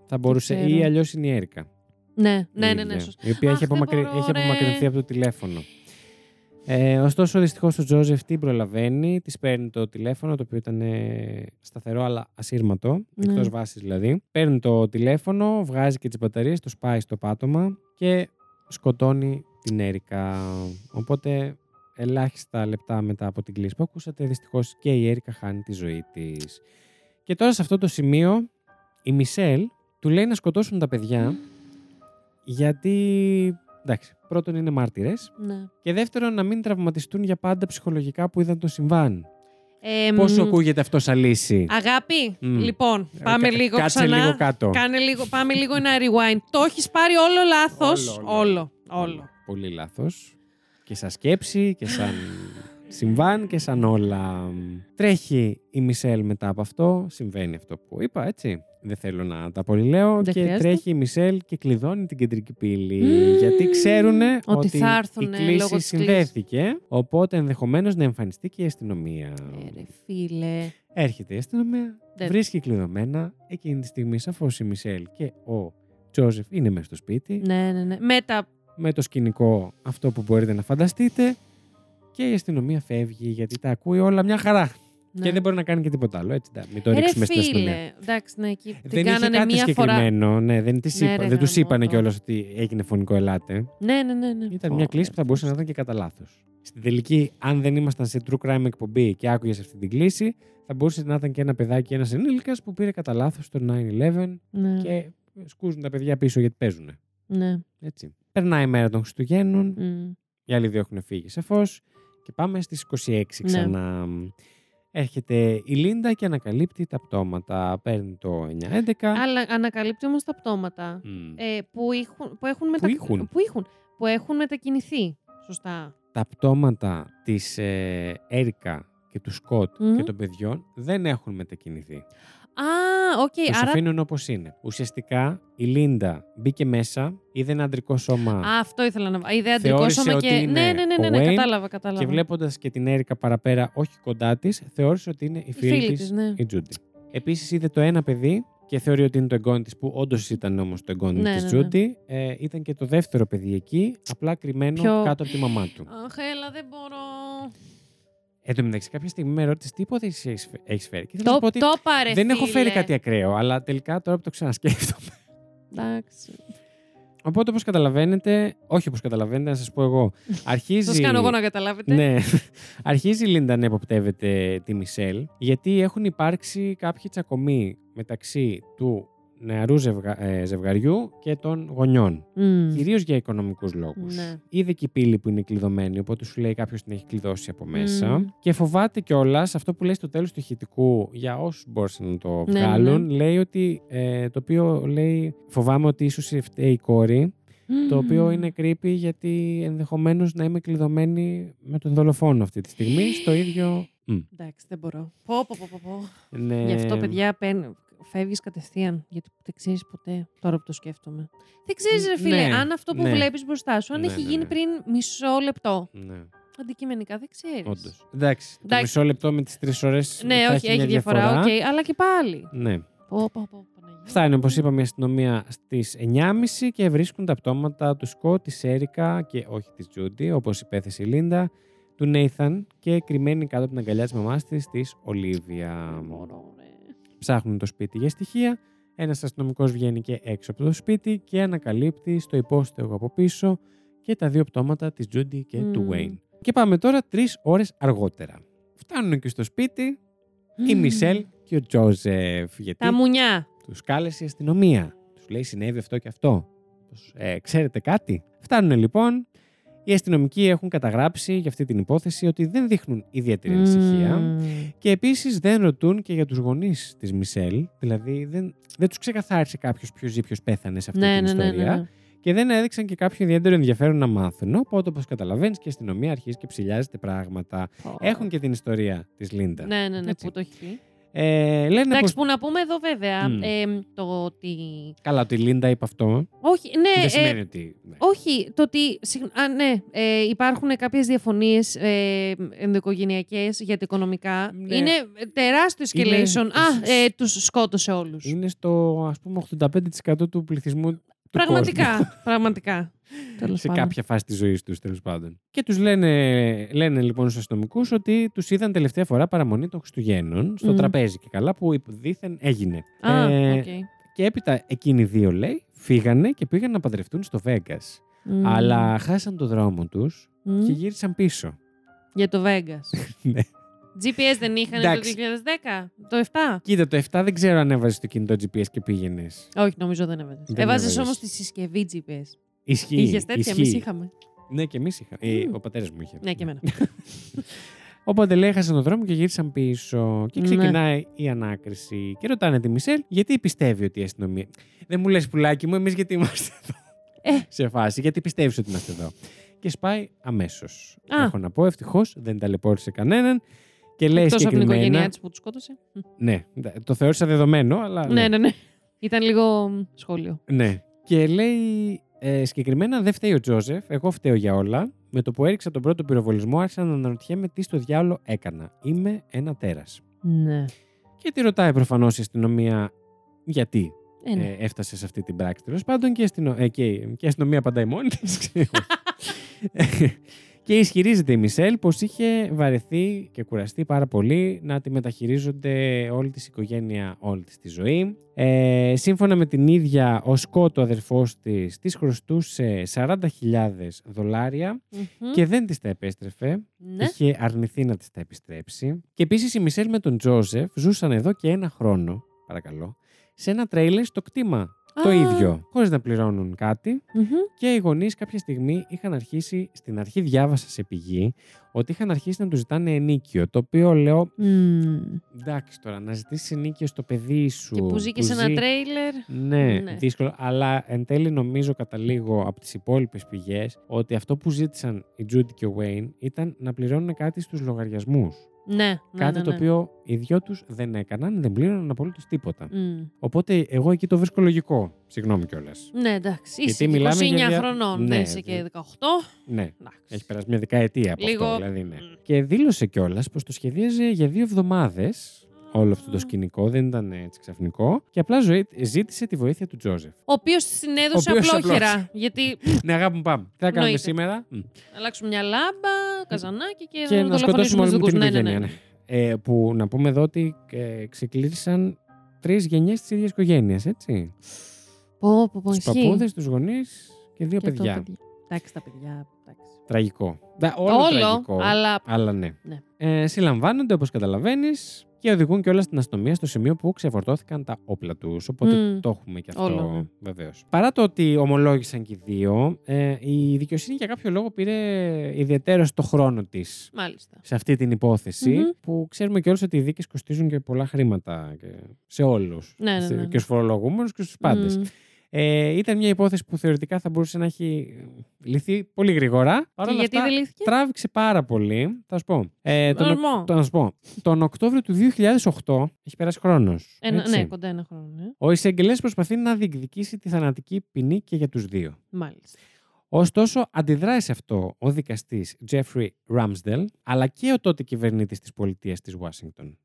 θα μπορούσε ή αλλιώς είναι η Έρικα. Ναι, ναι, ναι, ναι. Η οποία έχει απομακρυνθεί από το τηλέφωνο. Ε, ωστόσο, δυστυχώς ο Τζόζεφ την προλαβαίνει, της παίρνει το τηλέφωνο, το οποίο ήταν ε, σταθερό αλλά ασύρματο, ναι. εκτός βάσης δηλαδή. Παίρνει το τηλέφωνο, βγάζει και τις μπαταρίες, το σπάει στο πάτωμα και σκοτώνει την Έρικα. Οπότε ελάχιστα λεπτά μετά από την κλίση που ακούσατε, δυστυχώς και η Έρικα χάνει τη ζωή της. Και τώρα σε αυτό το σημείο η Μισελ του λέει να σκοτώσουν τα παιδιά, γιατί εντάξει, πρώτον είναι μάρτυρες, ναι, και δεύτερον να μην τραυματιστούν για πάντα ψυχολογικά που είδαν το συμβάν. Ε, Πόσο μ... ακούγεται αυτό σαν λύση. Αγάπη, mm. λοιπόν, πάμε ε, λίγο κάτσε ξανά. Λίγο κάτω. Κάνε λίγο, πάμε λίγο ένα rewind. Το έχεις πάρει όλο λάθος. Όλο, όλο, όλο, όλο. όλο. Πολύ λάθος. Και σαν σκέψη και σαν συμβάν και σαν όλα. Τρέχει η Μισελ μετά από αυτό. Συμβαίνει αυτό που είπα, έτσι. Δεν θέλω να τα πολυλέω. Και χρειάζεται. Τρέχει η Μισελ και κλειδώνει την κεντρική πύλη. Mm. Γιατί ξέρουν ότι, ότι θα έρθουνε, η κλίση συνδέθηκε. Οπότε ενδεχομένως να εμφανιστεί και η αστυνομία. Έρε φίλε. Έρχεται η αστυνομία, δεν... βρίσκει κλειδωμένα. Εκείνη τη στιγμή σαφώς η Μισελ και ο Τζόζεφ είναι μέσα στο σπίτι. Ναι, ναι, ναι. Με, τα... με το σκηνικό αυτό που μπορείτε να φανταστείτε. Και η αστυνομία φεύγει γιατί τα ακούει όλα μια χαρά. Ναι. Και δεν μπορεί να κάνει και τίποτα άλλο. Έτσι, μην το ρίξουμε στην αστυνομία. Εντάξει, ναι, εκεί την κάνανε μία φορά. Ναι, δεν τους ναι, είπα, είπανε κιόλας ότι έγινε φωνικό ελάτε. Ναι, ναι, ναι. ναι. Ήταν oh, μια κλίση oh, που θα μπορούσε να ήταν και κατά λάθος. Στην τελική, αν δεν ήμασταν σε true crime εκπομπή και άκουγες αυτή την κλίση, θα μπορούσε να ήταν και ένα παιδάκι, ένας ενήλικας που πήρε κατά λάθος το nine eleven, ναι, και σκούζουν τα παιδιά πίσω γιατί παίζουν. Ναι. Έτσι. Περνάει η μέρα των Χριστουγέννων, mm. οι άλλοι δύο έχουν φύγει σαφώς και πάμε στις είκοσι έξι ξανά. Έρχεται η Λίντα και ανακαλύπτει τα πτώματα. Παίρνει το εννιά έντεκα. Αλλά ανακαλύπτει όμως τα πτώματα mm. ε, που, έχουν, που, έχουν μετα... που, έχουν. Που, έχουν, που έχουν μετακινηθεί. Σωστά. Τα πτώματα της ε, Έρικα και του Σκοτ mm. και των παιδιών δεν έχουν μετακινηθεί. Α, οκ. Okay, άρα... αφήνουν όπως είναι. Ουσιαστικά η Λίντα μπήκε μέσα, είδε ένα αντρικό σώμα. Α, αυτό ήθελα να πω. Είδε αντρικό σώμα και. Ναι, ναι, ναι, ναι, ναι, ναι, κατάλαβα, κατάλαβα. Και βλέποντας και την Έρικα παραπέρα, όχι κοντά της, θεώρησε ότι είναι η φίλη, φίλη της, ναι, η Τζούντι. Επίσης είδε το ένα παιδί και θεωρεί ότι είναι το εγγόνι της, που όντως ήταν όμως το εγγόνι, ναι, της, ναι, ναι, Τζούντι. Ε, ήταν και το δεύτερο παιδί εκεί, απλά κρυμμένο πιο... κάτω από τη μαμά του. Αχ, έλα, δεν μπορώ. Εν τω μεταξύ, κάποια στιγμή με ρώτησε τι υπόθεση έχει φέρει. Και το, πω, το πάρε, δεν φίλε. Έχω φέρει κάτι ακραίο, αλλά τελικά τώρα που το ξανασκέφτομαι. Εντάξει. Οπότε, όπως καταλαβαίνετε, όχι όπως καταλαβαίνετε, να σας πω εγώ. Αρχίζει. Σας κάνω εγώ να καταλάβετε. Ναι. Αρχίζει η Λίντα να εποπτεύεται τη Μισελ, γιατί έχουν υπάρξει κάποιοι τσακωμοί μεταξύ του νεαρού ζευγα... ε, ζευγαριού και των γονιών. Mm. Κυρίως για οικονομικούς λόγους. Ναι. Είδε και η πύλη που είναι κλειδωμένη, οπότε σου λέει κάποιος την έχει κλειδώσει από μέσα. Mm. Και φοβάται κιόλας αυτό που λέει στο τέλος του ηχητικού, για όσους μπορούσαν να το βγάλουν, ναι, ναι, λέει ότι, ε, το οποίο λέει φοβάμαι ότι ίσως φταίει η κόρη, mm. το οποίο είναι creepy γιατί ενδεχομένως να είμαι κλειδωμένη με τον δολοφόνο αυτή τη στιγμή, στο ίδιο... Mm. Εντάξει, δεν μπορώ. Πω, πω, πω, πω. Ναι. Γι' αυτό, παιδιά, παίρνω. Φεύγεις κατευθείαν, γιατί δεν ξέρεις ποτέ τώρα που το σκέφτομαι. Δεν ξέρεις, ρε φίλε, ναι, αν αυτό που, ναι, βλέπεις μπροστά σου, αν, ναι, έχει, ναι, γίνει πριν μισό λεπτό. Ναι. Αντικειμενικά δεν ξέρεις. Όντως. Εντάξει, το Εντάξει. μισό λεπτό με τις τρεις ώρες. Ναι, όχι, έχει διαφορά, διαφορά. Okay, αλλά και πάλι. Ναι. Πω, πω, πω, φτάνει, όπως είπαμε, η αστυνομία στις εννιά και μισή και βρίσκουν τα πτώματα του Σκοτ, της Έρικα και όχι της Τζούντι, όπως υπέθεσε η Λίντα, του Νέιθαν και κρυμμένη κάτω από την αγκαλιά της μαμάς της, της Ολίβια. Ψάχνουν το σπίτι για στοιχεία, ένας αστυνομικός βγαίνει και έξω από το σπίτι και ανακαλύπτει στο υπόστεγο από πίσω και τα δύο πτώματα της Judy και mm. του Wayne. Και πάμε τώρα τρεις ώρες αργότερα. Φτάνουν και στο σπίτι mm. η Μισελ και ο Τζόζεφ. Γιατί τα μουνιά. Τους κάλεσε η αστυνομία. Τους λέει συνέβη αυτό και αυτό. Ε, ξέρετε κάτι. Φτάνουν λοιπόν. Οι αστυνομικοί έχουν καταγράψει για αυτή την υπόθεση ότι δεν δείχνουν ιδιαίτερη ανησυχία mm. και επίσης δεν ρωτούν και για τους γονείς της Μισελ, δηλαδή δεν, δεν τους ξεκαθάρισε κάποιος ποιος ζει, ποιος πέθανε σε αυτή, ναι, την, ναι, ιστορία, ναι, ναι, ναι, και δεν έδειξαν και κάποιο ιδιαίτερο ενδιαφέρον να μάθουν. Οπότε, όπως καταλαβαίνεις, και η αστυνομία αρχίζει και ψηλιάζεται πράγματα. Oh. Έχουν και την ιστορία της Λίντα. Ναι, ναι, ναι, έτσι, που το έχει πει. Ε, εντάξει, πως... που να πούμε εδώ βέβαια mm. ε, το ότι. Καλά, ότι η Λίντα είπε αυτό. Όχι, ναι, δεν σημαίνει ε, ότι. Ναι. Όχι, το ότι. Α, ναι, ε, υπάρχουν κάποιες διαφωνίες ε, ενδοοικογενειακές για τα οικονομικά. Ναι. Είναι τεράστιο escalation. Είναι... Α, ε, τους σκότωσε όλους. Είναι στο, ας πούμε, ογδόντα πέντε τοις εκατό του πληθυσμού. Πραγματικά, πραγματικά. Σε κάποια φάση της ζωής τους, τέλος πάντων. Και τους λένε, λένε λοιπόν στους αστυνομικούς ότι τους είδαν τελευταία φορά παραμονή των Χριστουγέννων, στο mm. τραπέζι και καλά, που δήθεν έγινε. Ah, ε, okay. Και έπειτα εκείνοι δύο, λέει, φύγανε και πήγαν να παντρευτούν στο Βέγκας. Mm. Αλλά χάσαν το δρόμο τους mm. και γύρισαν πίσω. Για το Vegas. Ναι. τζι πι ες δεν είχαν το δύο χιλιάδες δέκα, το εφτά. Κοίτα, το εφτά δεν ξέρω αν έβαζες το κινητό τζι πι ες και πήγαινες. Όχι, νομίζω δεν έβαζες. Δεν έβαζες, έβαζες όμως τη συσκευή τζι πι ες. Ισχύει. Είχες τέτοια, εμείς είχαμε. Ναι, και εμείς είχαμε. Mm. Ε, ο πατέρας μου είχε. Ναι, και εμένα. Οπότε λέει, έχασαν τον δρόμο και γύρισαν πίσω. Και ξεκινάει ναι. η ανάκριση. Και ρωτάνε τη Μισελ γιατί πιστεύει ότι η αστυνομία. Δεν μου λες, πουλάκι μου, εμείς γιατί είμαστε εδώ. Ε. Σε φάση, γιατί πιστεύεις ότι είμαστε εδώ. Και σπάει αμέσως. Α. Έχω να πω, ευτυχώς δεν ταλαιπώρησε κανέναν. Και λέει εκτός από την οικογένειά της που του σκότωσε. Ναι, το θεώρησα δεδομένο, αλλά. Ναι, ναι, ναι. ναι. Ήταν λίγο σχόλιο. Ναι. Και λέει ε, συγκεκριμένα, δεν φταίει ο Τζόζεφ, εγώ φταίω για όλα. Με το που έριξα τον πρώτο πυροβολισμό, άρχισα να αναρωτιέμαι τι στο διάολο έκανα. Είμαι ένα τέρας. Ναι. Και τη ρωτάει προφανώς η αστυνομία γιατί ε, ναι. ε, έφτασε σε αυτή την πράξη. Τέλος πάντων, και η αστυνο... ε, και... και αστυνομία απαντάει μόνη της. Και ισχυρίζεται η Μισελ πως είχε βαρεθεί και κουραστεί πάρα πολύ να τη μεταχειρίζονται όλη της οικογένεια, όλη της τη ζωή. Ε, σύμφωνα με την ίδια, ο Σκότ, ο αδερφός της, της χρωστούσε σαράντα χιλιάδες δολάρια mm-hmm. και δεν της τα επέστρεφε. Ναι. Είχε αρνηθεί να της τα επιστρέψει. Και επίσης η Μισελ με τον Τζόζεφ ζούσαν εδώ και ένα χρόνο, παρακαλώ, σε ένα τρέιλερ στο κτήμα. Το ah. ίδιο, χωρίς να πληρώνουν κάτι mm-hmm. και οι γονείς κάποια στιγμή είχαν αρχίσει, στην αρχή διάβασα σε πηγή, ότι είχαν αρχίσει να του ζητάνε ενίκιο, το οποίο λέω mm. εντάξει τώρα, να ζητήσεις ενίκιο στο παιδί σου. Και που ζει και σε ένα τρέιλερ. Ναι, ναι, δύσκολο, αλλά εν τέλει νομίζω κατά λίγο από τις υπόλοιπες πηγές ότι αυτό που ζήτησαν οι Τζούντι και ο Wayne ήταν να πληρώνουν κάτι στους λογαριασμούς. Ναι, κάτι ναι, ναι, ναι. το οποίο οι δυο τους δεν έκαναν, δεν πλήρωναν απολύτως τίποτα. Mm. Οπότε εγώ εκεί το βρίσκω λογικό. Συγγνώμη κιόλας. Ναι, εντάξει. Είσαι είκοσι εννέα για... χρονών, ναι, είσαι και δεκαοκτώ. Ναι, εντάξει. Έχει περάσει μια δεκαετία από λίγο... αυτό. Δηλαδή, ναι. mm. Και δήλωσε κιόλας πως το σχεδίαζε για δύο εβδομάδες όλο αυτό το σκηνικό, δεν ήταν έτσι ξαφνικό. Και απλά ζωή, ζήτησε τη βοήθεια του Τζόζεφ. Ο οποίος συνέδωσε απλόχερα. Γιατί... ναι, αγάπη μου, πάμε. Τι θα κάνουμε νοήτε. Σήμερα. Αλλάξουμε μια λάμπα, καζανάκι και, και να σκοτώσουμε όλη την οικογένεια. Ναι, ναι, ναι. Ε, που να πούμε εδώ ότι ε, ξεκλήρισαν τρεις γενιές της ίδιας οικογένειας, έτσι. Πω, πω, πω, τους παππούδες, τους γονείς και δύο και παιδιά. Το, παιδιά. Εντάξει, τα παιδιά. Εντάξει. Τραγικό. Δα, όλο, όλο τραγικό, αλλά, αλλά ναι. ναι. Ε, συλλαμβάνονται, όπως καταλαβαίνεις. Και οδηγούν και όλα στην αστυνομία στο σημείο που ξεφορτώθηκαν τα όπλα τους. Οπότε mm. το έχουμε και αυτό, όλο. Βεβαίως. Παρά το ότι ομολόγησαν και οι δύο, ε, η δικαιοσύνη για κάποιο λόγο πήρε ιδιαίτερα στο χρόνο της. Μάλιστα. Σε αυτή την υπόθεση, mm-hmm. που ξέρουμε κιόλας ότι οι δίκες κοστίζουν και πολλά χρήματα και σε όλους. Ναι, ναι, ναι. Και στους φορολογούμενους και στους πάντες. Mm. Ε, ήταν μια υπόθεση που θεωρητικά θα μπορούσε να έχει λυθεί πολύ γρήγορα. Παρ' όλα αυτά, τράβηξε πάρα πολύ. Θα σου πω. Ε, τον, ο, το, να σου πω. Τον Οκτώβριο του δύο χιλιάδες οκτώ, έχει περάσει χρόνος. Ένα, ναι, κοντά ένα χρόνο. Ναι. Ο εισαγγελέας προσπαθεί να διεκδικήσει τη θανατική ποινή και για τους δύο. Μάλιστα. Ωστόσο, αντιδράει σε αυτό ο δικαστής Jeffrey Ramsdell, αλλά και ο τότε κυβερνήτης της πολιτείας της Ουάσιγκτον.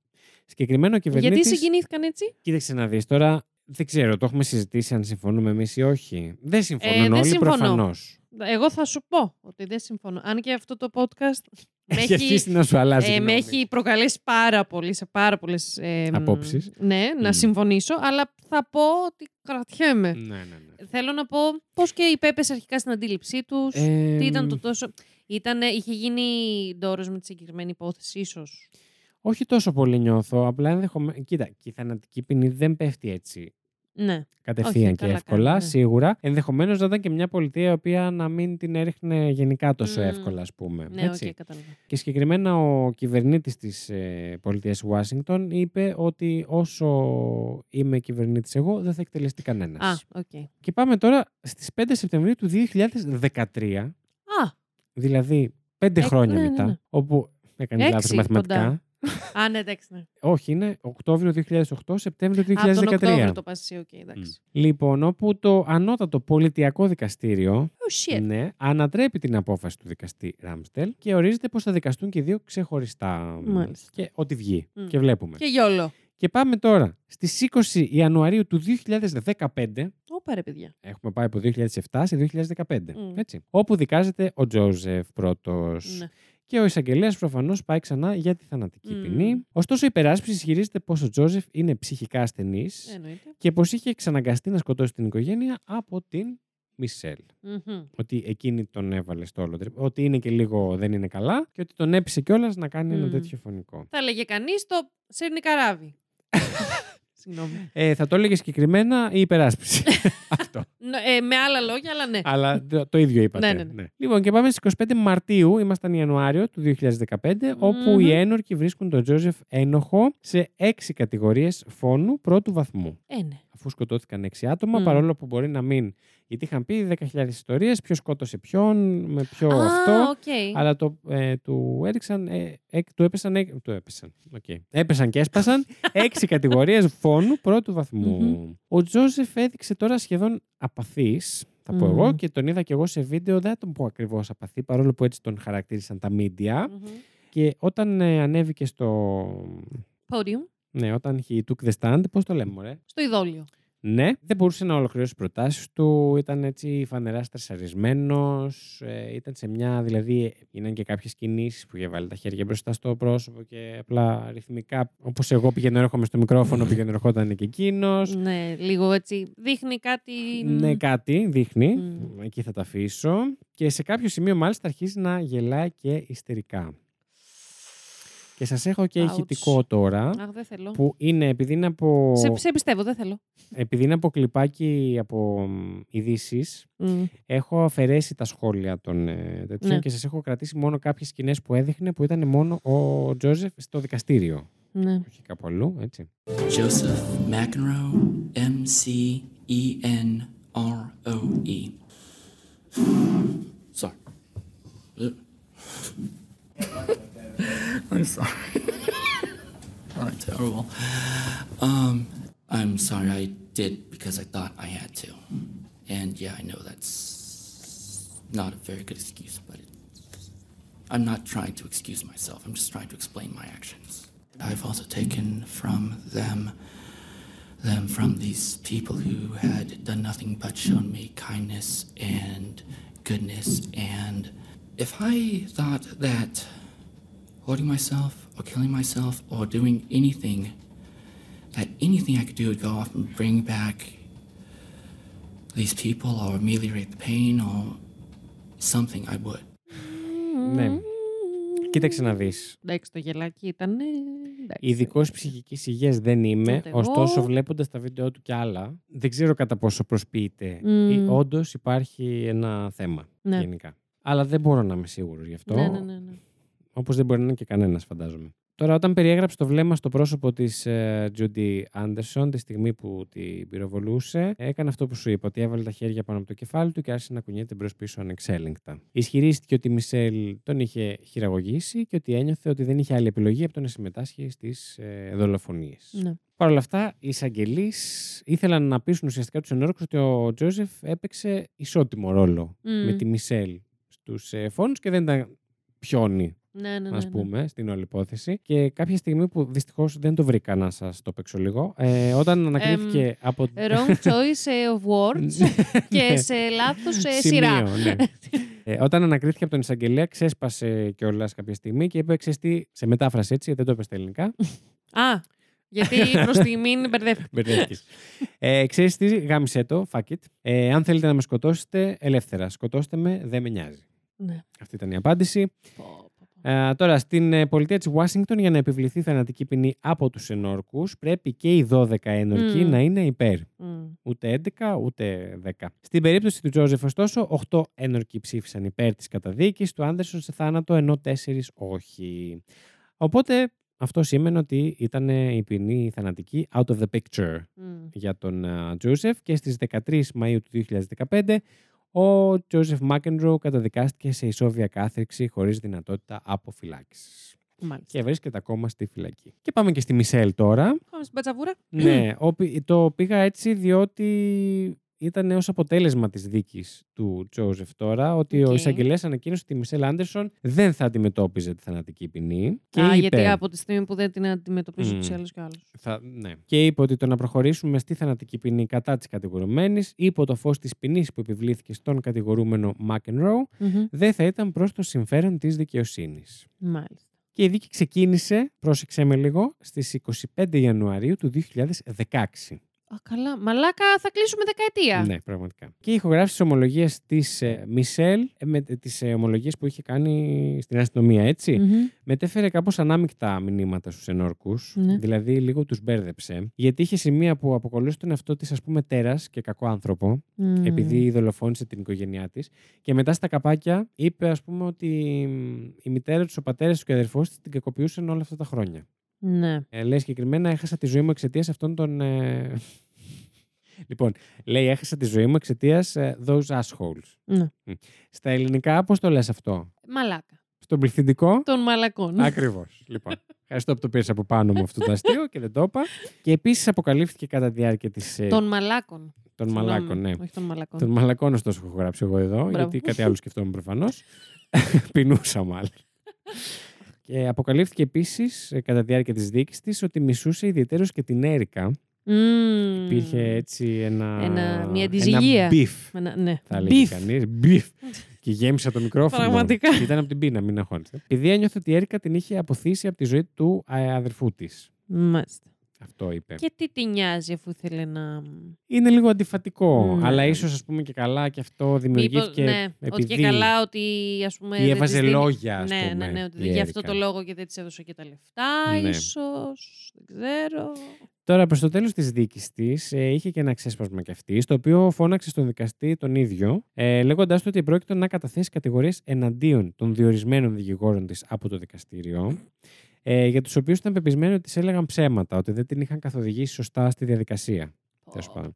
Συγκεκριμένο κυβερνήτης. Γιατί συγκινήθηκαν έτσι. Κοίταξε να δεις τώρα. Δεν ξέρω, το έχουμε συζητήσει αν συμφωνούμε εμείς ή όχι. Δεν συμφωνούν ε, όλοι, δεν συμφωνώ. Προφανώς. Εγώ θα σου πω ότι δεν συμφωνώ. Αν και αυτό το podcast με έχει, έχει, να σου αλλάζει, ε, με έχει προκαλέσει πάρα πολύ σε πάρα πολλές ε, απόψεις. Ναι, να mm. συμφωνήσω, αλλά θα πω ότι κρατιέμαι. Ναι, ναι, ναι. Θέλω να πω πώς και υπέπεσε αρχικά στην αντίληψή τους, ε, τι ήταν το τόσο... Ήτανε, είχε γίνει ντόρος με τη συγκεκριμένη υπόθεση ίσως. Όχι τόσο πολύ νιώθω, απλά ενδεχομένως. Κοίτα, και η θανατική ποινή δεν πέφτει έτσι. Ναι. Κατευθείαν. Όχι, και εύκολα, κάνει, ναι. σίγουρα. Ενδεχομένως να ήταν και μια πολιτεία η οποία να μην την έριχνε γενικά τόσο mm. εύκολα, ας πούμε. Ναι, έτσι. Okay, κατάλαβα. Και συγκεκριμένα ο κυβερνήτης της ε, πολιτείας Ουάσιγκτον είπε ότι όσο είμαι κυβερνήτης εγώ, δεν θα εκτελεστεί κανένας. Α, οκ. Okay. Και πάμε τώρα στις πέντε Σεπτεμβρίου του δύο χιλιάδες δεκατρία. Α. Δηλαδή πέντε Έκ, χρόνια ναι, ναι, ναι. μετά. Όπου έκανε λάθος μαθηματικά. Κοντά. Α, ναι, εντάξει, ναι. Όχι, είναι Οκτώβριο δύο χιλιάδες οκτώ, Σεπτέμβριο δύο χιλιάδες δεκατρία. Από τον Οκτώβριο το πασί, οκ, okay, εντάξει. Mm. Λοιπόν, όπου το ανώτατο πολιτιακό δικαστήριο oh, shit. Ναι, ανατρέπει την απόφαση του δικαστή Ράμστελ και ορίζεται πως θα δικαστούν και δύο ξεχωριστά. Μάλιστα. Και ό,τι βγει. Mm. Και βλέπουμε. Και γιόλο. Και πάμε τώρα στις είκοσι Ιανουαρίου του δύο χιλιάδες δεκαπέντε. Όπα ρε παιδιά. Έχουμε πάει από δύο χιλιάδες επτά σε δύο χιλιάδες δεκαπέντε. Mm. Έτσι. Όπου δικάζεται ο Τζόζεφ πρώτος. Ναι. Και ο εισαγγελέας προφανώς πάει ξανά για τη θανατική mm. ποινή. Ωστόσο, η υπεράσπιση ισχυρίζεται πως ο Τζόζεφ είναι ψυχικά ασθενής και πως είχε εξαναγκαστεί να σκοτώσει την οικογένεια από την Μισελ. Mm-hmm. Ότι εκείνη τον έβαλε στο όλο τρίπ. Ότι είναι και λίγο δεν είναι καλά και ότι τον έπεισε κιόλας να κάνει mm. ένα τέτοιο φωνικό. Θα έλεγε κανείς το σέρνει καράβι. Συγγνώμη. Ε, θα το έλεγε συγκεκριμένα η υπεράσπιση. Αυτό. Ε, με άλλα λόγια, αλλά ναι. Αλλά το, το ίδιο είπατε. Ναι, ναι, ναι. Ναι. Λοιπόν, και πάμε στις είκοσι πέντε Μαρτίου, ήμασταν Ιανουάριο του δύο χιλιάδες δεκαπέντε, mm-hmm. όπου οι ένορκοι βρίσκουν τον Τζόζεφ ένοχο σε έξι κατηγορίες φόνου πρώτου βαθμού. Ε, ναι. Αφού σκοτώθηκαν έξι άτομα, mm. παρόλο που μπορεί να μην. Γιατί είχαν πει δέκα χιλιάδες ιστορίες, ποιος σκότωσε ποιον, με ποιο ah, αυτό. Okay. Αλλά το, ε, του έριξαν. Ε, ε, του έπεσαν. Ε, του έπεσαν. Okay. Έπεσαν και έσπασαν έξι κατηγορίες φόνου πρώτου βαθμού. Mm-hmm. Ο Τζόζεφ έδειξε τώρα σχεδόν απαθής, θα πω mm. εγώ, και τον είδα και εγώ σε βίντεο. Δεν τον πω ακριβώς απαθή, παρόλο που έτσι τον χαρακτήρισαν τα μίντια. Mm-hmm. Και όταν ε, ανέβηκε στο. Podium. Ναι, όταν he took the stand, πώς το λέμε, μωρέ. Στο ειδόλιο. Ναι, δεν μπορούσε να ολοκληρώσει τις προτάσεις του, ήταν έτσι φανερά στρεσαρισμένος, ε, ήταν σε μια, δηλαδή, γίνανε και κάποιες κινήσεις που είχε βάλει τα χέρια μπροστά στο πρόσωπο και απλά ρυθμικά, όπως εγώ πηγαίνω έρχομαι στο μικρόφωνο, πηγαίνω ερχόταν και εκείνος. Ναι, λίγο έτσι, δείχνει κάτι. Ναι, κάτι δείχνει, mm. εκεί θα τα αφήσω. Και σε κάποιο σημείο μάλιστα αρχίζει να γελάει και ιστερικά. Και σας έχω και ηχητικό τώρα. Αχ, δεν θέλω. Που είναι, επειδή είναι από. Σε, σε πιστεύω, δεν θέλω. Επειδή είναι από κλιπάκι από ειδήσεις, mm. έχω αφαιρέσει τα σχόλια των τέτοιων ναι. και σας έχω κρατήσει μόνο κάποιες σκηνές που έδειχνε που ήταν μόνο ο Τζόζεφ στο δικαστήριο. Ναι. Όχι κάπου αλλού, έτσι. Joseph McEnroe, M C E N R O E. Sorry. I'm sorry. Oh, that's terrible. Um, I'm sorry I did because I thought I had to. And yeah, I know that's not a very good excuse, but it's, I'm not trying to excuse myself. I'm just trying to explain my actions. I've also taken from them, them from these people who had done nothing but shown me kindness and goodness. And if I thought that holding myself or killing myself or doing anything, that anything I could do would go off and bring back these people or ameliorate the pain or something, I would. Ναι. Κοίταξε να δεις. Εντάξει, το γελάκι ήταν. Ειδικός ψυχικής υγείας δεν είμαι, ωστόσο βλέποντας τα βίντεο του κι άλλα, δεν ξέρω κατά πόσο προσποιείται. Mm. Όντως υπάρχει ένα θέμα ναι. γενικά. Αλλά δεν μπορώ να είμαι σίγουρος γι' αυτό. Ναι, ναι, ναι. ναι. Όπως δεν μπορεί να είναι και κανένας, φαντάζομαι. Τώρα, όταν περιέγραψε το βλέμμα στο πρόσωπο της uh, Judy Anderson, τη στιγμή που την πυροβολούσε, έκανε αυτό που σου είπα, ότι έβαλε τα χέρια πάνω από το κεφάλι του και άρχισε να κουνιέται μπρος-πίσω ανεξέλεγκτα. Ισχυρίστηκε ότι η Μισελ τον είχε χειραγωγήσει και ότι ένιωθε ότι δεν είχε άλλη επιλογή από το να συμμετάσχει στις ε, δολοφονίες. Ναι. Παρ' όλα αυτά, οι εισαγγελείς ήθελαν να πείσουν ουσιαστικά τους ενόρκους ότι ο Τζόζεφ έπαιξε ισότιμο ρόλο mm. με τη Μισελ στους ε, φόνους και δεν ήταν πιόνι. Ναι, ναι, ας ναι, πούμε, ναι. στην όλη υπόθεση. Και κάποια στιγμή που δυστυχώς δεν το βρήκα να σας το παίξω λίγο. Ε, όταν ανακρίθηκε um, από. Wrong choice of words και σε λάθος σειρά. Ναι. ε, όταν ανακρίθηκε από τον εισαγγελέα, ξέσπασε κιόλας κάποια στιγμή και είπε: ξεστή, σε μετάφραση έτσι, δεν το είπε στα ελληνικά. Α, γιατί προς τη μην μπερδεύτηκε. ε, ξέρεις τι, γάμισε το, fuck it. Ε, αν θέλετε να με σκοτώσετε, ελεύθερα. Σκοτώστε με, δεν με νοιάζει. Ναι. Αυτή ήταν η απάντηση. Uh, τώρα, στην πολιτεία της Ουάσιγκτον, για να επιβληθεί θανατική ποινή από τους ενόρκους, πρέπει και οι δώδεκα ενόρκοι mm. να είναι υπέρ. Mm. Ούτε έντεκα, ούτε δέκα. Στην περίπτωση του Τζόζεφ, ωστόσο, οκτώ ενόρκοι ψήφισαν υπέρ της καταδίκης του Άντερσον σε θάνατο, ενώ τέσσερις όχι. Οπότε, αυτό σήμαινε ότι ήταν η ποινή θανατική out of the picture mm. για τον Τζόζεφ uh, και στις δεκατρείς Μαΐου του δύο χιλιάδες δεκαπέντε, ο Τζόζεφ Μάκενρου καταδικάστηκε σε ισόβια κάθριξη χωρίς δυνατότητα αποφυλάξης. Και βρίσκεται ακόμα στη φυλακή. Και πάμε και στη Μισελ τώρα. Πάμε στην πατσαβούρα. Ναι, το πήγα έτσι διότι ήταν ως αποτέλεσμα της δίκης του Τζόζεφ τώρα ότι okay. ο εισαγγελέας ανακοίνωσε ότι η Μισελ Άντερσον δεν θα αντιμετώπιζε τη θανατική ποινή. Και Α, είπε... γιατί από τη στιγμή που δεν την αντιμετωπίζουν mm. τους άλλους και άλλους. Θα, ναι. Και είπε ότι το να προχωρήσουμε στη θανατική ποινή κατά της κατηγορουμένης υπό το φως της ποινής που επιβλήθηκε στον κατηγορούμενο Μάκενρου mm-hmm. δεν θα ήταν προς το συμφέρον της δικαιοσύνης. Μάλιστα. Και η δίκη ξεκίνησε, πρόσεξέ με λίγο, στις είκοσι πέντε Ιανουαρίου του δύο χιλιάδες δεκαέξι. Α, καλά. Μαλάκα, θα κλείσουμε δεκαετία. Ναι, πραγματικά. Και οι ηχογράφηση τη ομολογία τη Μισελ, τι ομολογίε που είχε κάνει στην αστυνομία, έτσι, mm-hmm. μετέφερε κάπως ανάμεικτα μηνύματα στους ενόρκους, mm-hmm. δηλαδή λίγο τους μπέρδεψε, γιατί είχε σημεία που αποκολούσε τον εαυτό της, ας πούμε, τέρας και κακό άνθρωπο, mm-hmm. επειδή δολοφόνησε την οικογένειά της. Και μετά στα καπάκια είπε, ας πούμε, ότι η μητέρα του, ο πατέρας του και ο αδερφός της την κακοποιούσαν όλα αυτά τα χρόνια. Ναι. Ε, λέει συγκεκριμένα, έχασα τη ζωή μου εξαιτίας αυτών των. Ε... Λοιπόν, λέει, έχασα τη ζωή μου εξαιτίας ε, those assholes. Ναι. Στα ελληνικά, πώς το λες αυτό? Μαλάκα. Στον πληθυντικό. Των μαλακών. Ακριβώς. Λοιπόν. Ευχαριστώ που το πήρες από πάνω μου αυτό το αστείο και δεν το είπα. Και επίσης αποκαλύφθηκε κατά τη διάρκεια της. Ε... Των μαλάκων. Των μαλάκων, ναι. Όχι των μαλακών. Των μαλακών, ωστόσο, έχω γράψει εγώ εδώ, μπράβο. Γιατί κάτι άλλο σκεφτόμουν προφανώς. Πεινούσα μάλλον. Και αποκαλύφθηκε επίσης κατά τη διάρκεια της δίκης της ότι μισούσε ιδιαιτέρως και την Έρικα. Mm. Υπήρχε έτσι ένα. ένα μια αντιζυγία. Ένα beef. Ένα, ναι. Θα λέγει κανείς. Beef. Και γέμισα το μικρόφωνο. Πραγματικά. Και ήταν από την πείνα, μην αγχώνεστε. Επειδή ένιωθε ότι η Έρικα την είχε αποθήσει από τη ζωή του αδερφού της. Μάλιστα. Αυτό είπε. Και τι τη νοιάζει αφού ήθελε να. Είναι λίγο αντιφατικό. Mm. Αλλά ίσως, ας πούμε, και καλά και αυτό δημιουργήθηκε. Μήπως, ναι, επειδή ότι και καλά ότι. Ας πούμε, η έβαζε λόγια, ας ναι, πούμε. Ναι, ναι, ναι. Ότι γι' αυτό το λόγο και δεν της έδωσε και τα λεφτά, ναι. Ίσως. Δεν ξέρω. Τώρα, προς το τέλος της δίκης της, ε, είχε και ένα ξέσπασμα κι αυτή, στο οποίο φώναξε στον δικαστή τον ίδιο, ε, λέγοντάς του ότι πρόκειται να καταθέσει κατηγορίες εναντίον των διορισμένων δικηγόρων της από το δικαστήριο. Ε, για τους οποίους ήταν πεπισμένοι ότι της έλεγαν ψέματα, ότι δεν την είχαν καθοδηγήσει σωστά στη διαδικασία. Oh.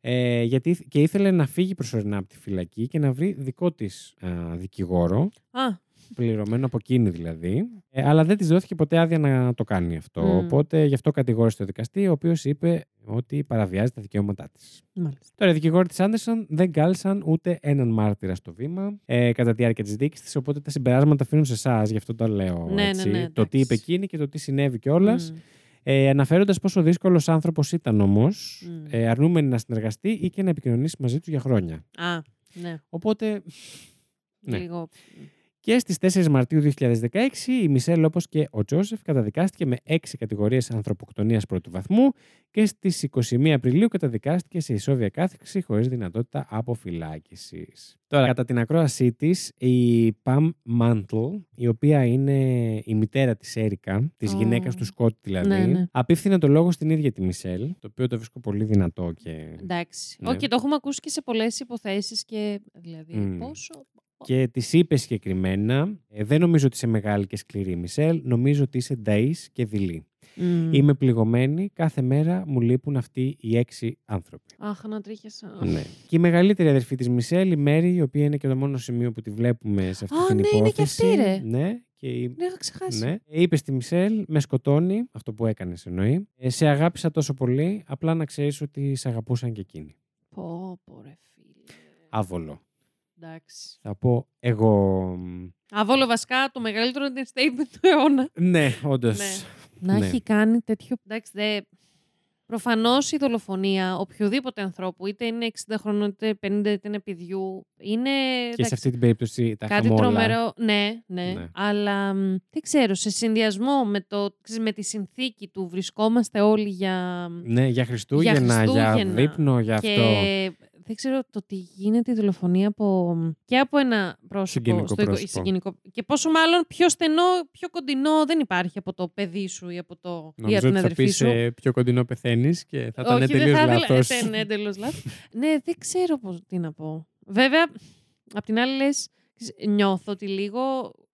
Ε, γιατί και ήθελε να φύγει προσωρινά από τη φυλακή και να βρει δικό της α, δικηγόρο, ah. πληρωμένο από εκείνη δηλαδή, ε, αλλά δεν της δόθηκε ποτέ άδεια να το κάνει αυτό. Mm. Οπότε γι' αυτό κατηγόρησε το δικαστή, ο οποίος είπε ότι παραβιάζει τα δικαιώματά της. Μάλιστα. Τώρα, οι δικηγόροι της Άντερσον δεν κάλεσαν ούτε έναν μάρτυρα στο βήμα ε, κατά τη διάρκεια της δίκης της, οπότε τα συμπεράσματα αφήνουν σε εσάς, γι' αυτό το λέω. Ναι, έτσι, ναι, ναι, το τι είπε εκείνη και το τι συνέβη κιόλας. Mm. Ε, αναφέροντας πόσο δύσκολος άνθρωπος ήταν όμως, mm. ε, αρνούμενη να συνεργαστεί ή και να επικοινωνήσει μαζί του για χρόνια. Α, ναι. Οπότε. Ναι. Λίγο. Και στις τέσσερις Μαρτίου δύο χιλιάδες δεκαέξι η Μισελ, όπως και ο Τζόσεφ, καταδικάστηκε με έξι κατηγορίες ανθρωποκτονίας πρώτου βαθμού και στις είκοσι μία Απριλίου καταδικάστηκε σε ισόβια κάθριξη χωρίς δυνατότητα αποφυλάκησης. Τώρα, κατά την ακρόασή της, η Pam Mantle, η οποία είναι η μητέρα της Έρικα, της oh. γυναίκας του Σκότ δηλαδή, ναι, ναι. απίφθινε το λόγο στην ίδια τη Μισελ, το οποίο το βρίσκω πολύ δυνατό και. Εντάξει. Ναι. Okay, το έχουμε ακούσει και σε πολλές υποθέσεις και δηλαδή mm. πόσο. Και της είπε συγκεκριμένα, δεν νομίζω ότι είσαι μεγάλη και σκληρή, Μισελ, νομίζω ότι είσαι νταΐς και δειλή. Mm. Είμαι πληγωμένη, κάθε μέρα μου λείπουν αυτοί οι έξι άνθρωποι. Αχ, να τρίχεσαι. Ναι. Και η μεγαλύτερη αδερφή της Μισελ, η Μέρι, η οποία είναι και το μόνο σημείο που τη βλέπουμε σε αυτή oh, την ναι, υπόθεση. Ναι, είναι και αυτή, ρε. Ναι. Και η... ναι, έχω ξεχάσει. Ναι. Είπε στη Μισελ, με σκοτώνει, αυτό που έκανες εννοεί. Ε, σε αγάπησα τόσο πολύ, απλά να ξέρεις ότι σε αγαπούσαν και εκείνοι. Πω, πω, ρε φίλε. Άβολο. Εντάξει. Θα πω εγώ. Αβόλο βασικά το μεγαλύτερο statement του αιώνα. Ναι, όντως. Ναι. Να ναι. έχει κάνει τέτοιο. Εντάξει, δε. Προφανώς η δολοφονία οποιοδήποτε ανθρώπου, είτε είναι εξήντα χρονών, είτε πενήντα, είτε είναι παιδιού, είναι. Και εντάξει, σε αυτή την περίπτωση τα κάτι τρομερό. Ναι, ναι, ναι. Αλλά δεν ξέρω, σε συνδυασμό με, το, με τη συνθήκη του βρισκόμαστε όλοι για. Ναι, για Χριστούγεννα, για, Χριστούγεννα, για δείπνο, για και... αυτό. Δεν ξέρω το τι γίνεται η δολοφονία από... και από ένα πρόσωπο, στο... πρόσωπο. Συγγενικό... και πόσο μάλλον πιο στενό, πιο κοντινό δεν υπάρχει από το παιδί σου ή από, το... ή από την αδερφή σου. Νομίζω ότι θα πεις πιο κοντινό πεθαίνεις και θα ήταν εντελώς λάθος. Όχι, δεν θα λάθος. Ναι, δεν ξέρω πώς, τι να πω. Βέβαια, απ' την άλλη λες, νιώθω ότι λίγο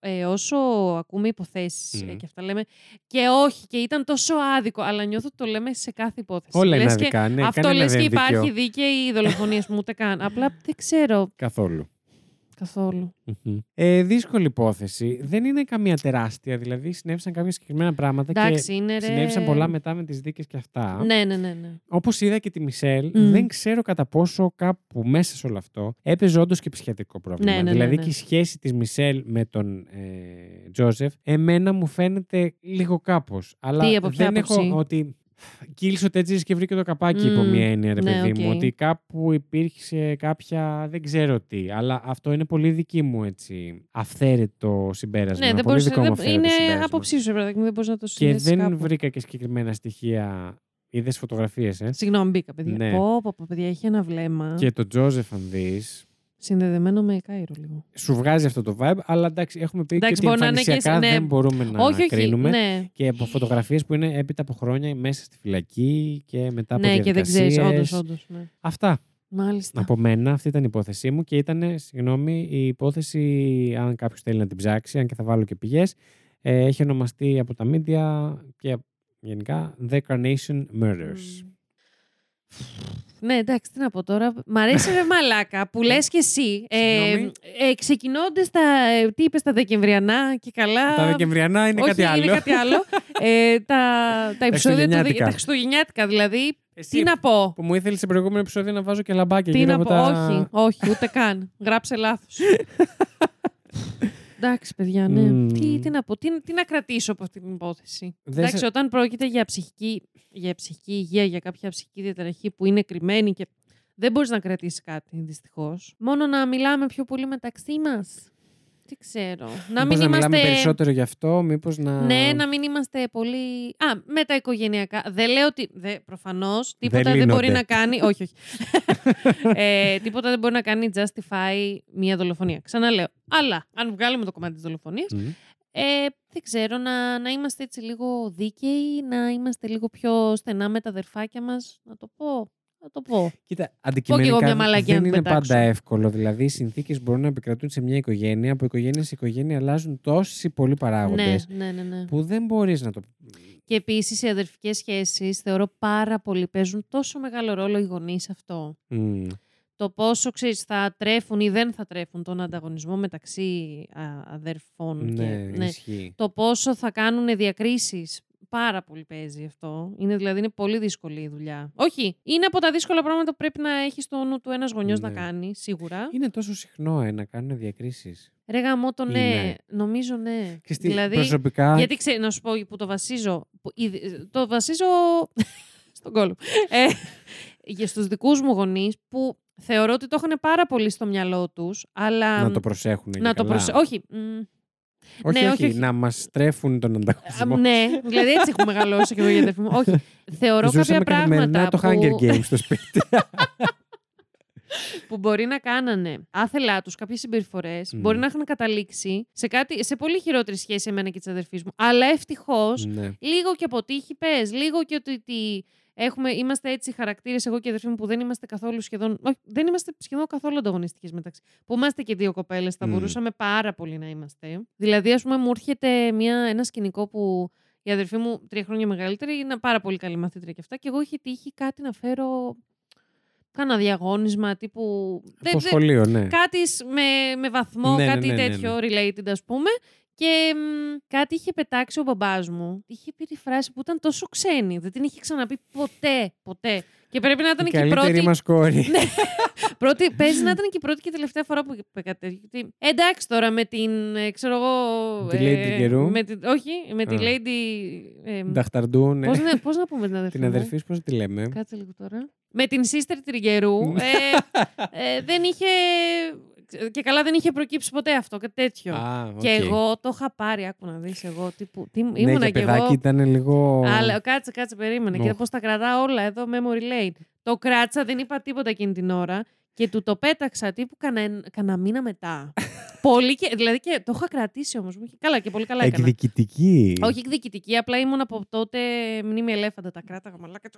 ε, όσο ακούμε υποθέσεις mm. ε, και αυτά λέμε και όχι και ήταν τόσο άδικο, αλλά νιώθω ότι το λέμε σε κάθε υπόθεση. Όλα είναι άδικα, ναι. Αυτό λες και υπάρχει δίκαιη δολοφονία μου, ούτε καν. Απλά δεν ξέρω. Καθόλου. Καθόλου. Mm-hmm. Ε, δύσκολη υπόθεση. Δεν είναι καμία τεράστια. Δηλαδή, συνέβησαν κάποια συγκεκριμένα πράγματα. Εντάξει, και είναι, ρε... συνέβησαν πολλά μετά με τις δίκες και αυτά. Ναι, ναι, ναι. ναι. Όπως είδα και τη Μισελ, mm. δεν ξέρω κατά πόσο κάπου μέσα σε όλο αυτό έπαιζε όντως και ψυχιατρικό πρόβλημα. Ναι, ναι, δηλαδή, ναι, ναι. και η σχέση της Μισελ με τον ε, Τζόσεφ, εμένα μου φαίνεται λίγο κάπως. Αλλά τι, από ποια δεν άποψη? Έχω ότι. Κύλησε ο Τέτζης και βρήκε το καπάκι, mm. υπό μία έννοια, ρε ναι, παιδί okay. μου. Ότι κάπου υπήρχε κάποια. Δεν ξέρω τι. Αλλά αυτό είναι πολύ δική μου έτσι. Αυθαίρετο συμπέρασμα. Ναι, δεν μπορείς, δικό δε, μου είναι άποψή σου, δεν μπορείς να το συνδέσεις. Και δεν κάπου. Βρήκα και συγκεκριμένα στοιχεία Είδες φωτογραφίες, ε. Συγγνώμη, μπήκα, παιδιά. Ναι. Πω, πω, πω, παιδιά, έχει ένα βλέμμα. Και το Τζόζεφ, αν δεις. Συνδεδεμένο με Κάιρο, λίγο. Σου βγάζει αυτό το vibe, αλλά εντάξει, έχουμε πει εντάξει, και ότι εμφανισιακά ναι. δεν μπορούμε να όχι, όχι, κρίνουμε. Ναι. Και από φωτογραφίες που είναι έπειτα από χρόνια μέσα στη φυλακή και μετά από ναι, διαδικασίες. Ναι, και δεν ξέρεις, όντως, όντως. Ναι. Αυτά. Μάλιστα. Από μένα, αυτή ήταν η υπόθεσή μου και ήταν, συγγνώμη, η υπόθεση, αν κάποιος θέλει να την ψάξει, αν και θα βάλω και πηγές, ε, έχει ονομαστεί από τα media και γενικά The Carnation Murders. Mm. Ναι, εντάξει, τι να πω τώρα. Μ' αρέσει ρε μαλάκα που λες και εσύ. ε, ε, ε, ξεκινώντας τα. Ε, τι είπες, τα Δεκεμβριανά και καλά. Τα Δεκεμβριανά είναι, όχι, κάτι, είναι άλλο. κάτι άλλο. ε, τα τα επεισόδια του Δεκεμβριανού. Τα Χριστουγεννιάτικα δηλαδή. Εσύ, τι να πω. Που μου ήθελε σε προηγούμενο επεισόδιο να βάζω και λαμπάκια. Τι να πω. Τα... Όχι, όχι, ούτε καν. Γράψε λάθος. Εντάξει, παιδιά, ναι. Mm. Τι, τι να πω, τι, τι να κρατήσω από αυτή την υπόθεση. Δεν εντάξει, σε... όταν πρόκειται για ψυχική, για ψυχική υγεία, για κάποια ψυχική διαταραχή που είναι κρυμμένη και δεν μπορείς να κρατήσεις κάτι, δυστυχώς. Μόνο να μιλάμε πιο πολύ μεταξύ μας. Τι ξέρω. Να μην να είμαστε... μιλάμε περισσότερο γι' αυτό, μήπως να... Ναι, να μην είμαστε πολύ... Α, με τα οικογενειακά. Δεν λέω ότι... Δε, προφανώς, τίποτα δεν, δεν μπορεί να κάνει... όχι, όχι. ε, τίποτα δεν μπορεί να κάνει justify μια δολοφονία. Ξαναλέω. Αλλά, αν βγάλουμε το κομμάτι της δολοφονίας, mm. ε, δεν ξέρω, να, να είμαστε έτσι λίγο δίκαιοι, να είμαστε λίγο πιο στενά με τα αδερφάκια μας, να το πω... Θα το πω. Κοίτα, αντικειμενικά δεν είναι πάντα εύκολο. Δηλαδή, οι συνθήκες μπορούν να επικρατούν σε μια οικογένεια. Από οικογένεια σε οικογένεια αλλάζουν τόσοι πολλοί παράγοντες. Ναι, ναι, ναι, ναι. Που δεν μπορείς να το. Και επίσης, οι αδερφικές σχέσεις θεωρώ πάρα πολύ παίζουν τόσο μεγάλο ρόλο οι γονείς αυτό. Mm. Το πόσο ξέρεις, θα τρέφουν ή δεν θα τρέφουν τον ανταγωνισμό μεταξύ αδερφών. Ναι, και, ναι. Το πόσο θα κάνουν διακρίσεις. Πάρα πολύ παίζει αυτό. Είναι, δηλαδή είναι πολύ δύσκολη η δουλειά. Όχι, είναι από τα δύσκολα πράγματα που πρέπει να έχει στο νου του ένας γονιός ναι. να κάνει, σίγουρα. Είναι τόσο συχνό ε, να κάνουν διακρίσεις. Ρε γαμώτο, ναι. ναι. Νομίζω ναι. Χριστί, δηλαδή, προσωπικά... Γιατί ξέρω, να σου πω που το βασίζω... Που, το βασίζω στον κόλο. Ε, για στους δικούς μου γονείς που θεωρώ ότι το έχουν πάρα πολύ στο μυαλό τους, αλλά... Να το προσέχουν να και το καλά. Προσε... Όχι... Όχι, ναι, όχι, όχι, να μας τρέφουν τον ανταγωνισμό. Ναι, δηλαδή έτσι έχω μεγαλώσει και εγώ για μου. Όχι, θεωρώ ζούσαμε κάποια πράγματα που... το Hunger Games στο σπίτι. που μπορεί να κάνανε άθελά τους κάποιες συμπεριφορές, mm. μπορεί να έχουν καταλήξει σε, κάτι, σε πολύ χειρότερη σχέση εμένα και της αδερφής μου. Αλλά ευτυχώς, ναι. λίγο και από τύχη πες, λίγο και ότι... Έχουμε, είμαστε έτσι χαρακτήρες, εγώ και η αδερφή μου, που δεν είμαστε καθόλου σχεδόν. Όχι, δεν είμαστε σχεδόν καθόλου ανταγωνιστικές μεταξύ. Που είμαστε και δύο κοπέλες, θα mm. μπορούσαμε πάρα πολύ να είμαστε. Δηλαδή, ας πούμε, μου έρχεται μια, ένα σκηνικό που η αδερφή μου, τρία χρόνια μεγαλύτερη, είναι πάρα πολύ καλή μαθήτρια και αυτά. Και εγώ είχε τύχει κάτι να φέρω. Κάνα διαγώνισμα τύπου. Από σχολείο, ναι. Κάτι με, με βαθμό, ναι, κάτι ναι, ναι, τέτοιο ναι, ναι. related, ας πούμε. Και μ, κάτι είχε πετάξει ο μπαμπάς μου. Είχε πει τη φράση που ήταν τόσο ξένη. Δεν την είχε ξαναπεί ποτέ, ποτέ. Και πρέπει να ήταν η και η πρώτη. Μας κόρη. Ναι. πρώτη... Παίζει να ήταν και η πρώτη και τελευταία φορά που είπε κάτι. Εντάξει τώρα με την. Ξέρω εγώ. Τη Lady Triggerou. Όχι, με τη Lady. Νταχταρντούν. Πώς να πούμε την αδερφή. Την αδερφή, πώς τη λέμε. Κάτσε λίγο τώρα. Με την sister Triggerou. Δεν είχε. Και καλά δεν είχε προκύψει ποτέ αυτό, κάτι τέτοιο. Ah, okay. Και εγώ το είχα πάρει, άκου να δεις εγώ. Τύπου, τι, ήμουνα ναι, και, και παιδάκι εγώ. Ήταν λίγο... Αλλά κάτσε, κάτσε, περίμενε. Oh. Και πώς τα κρατάω όλα εδώ, memory lane. Το κράτσα, δεν είπα τίποτα εκείνη την ώρα. Και του το πέταξα τύπου κανα, κανα μήνα μετά. πολύ και, δηλαδή και το είχα κρατήσει όμως. Καλά και πολύ καλά έκανα. Εκδικητική. Όχι εκδικητική, απλά ήμουν από τότε μνήμη ελέφαντα. Τα κράταγα μαλάκα.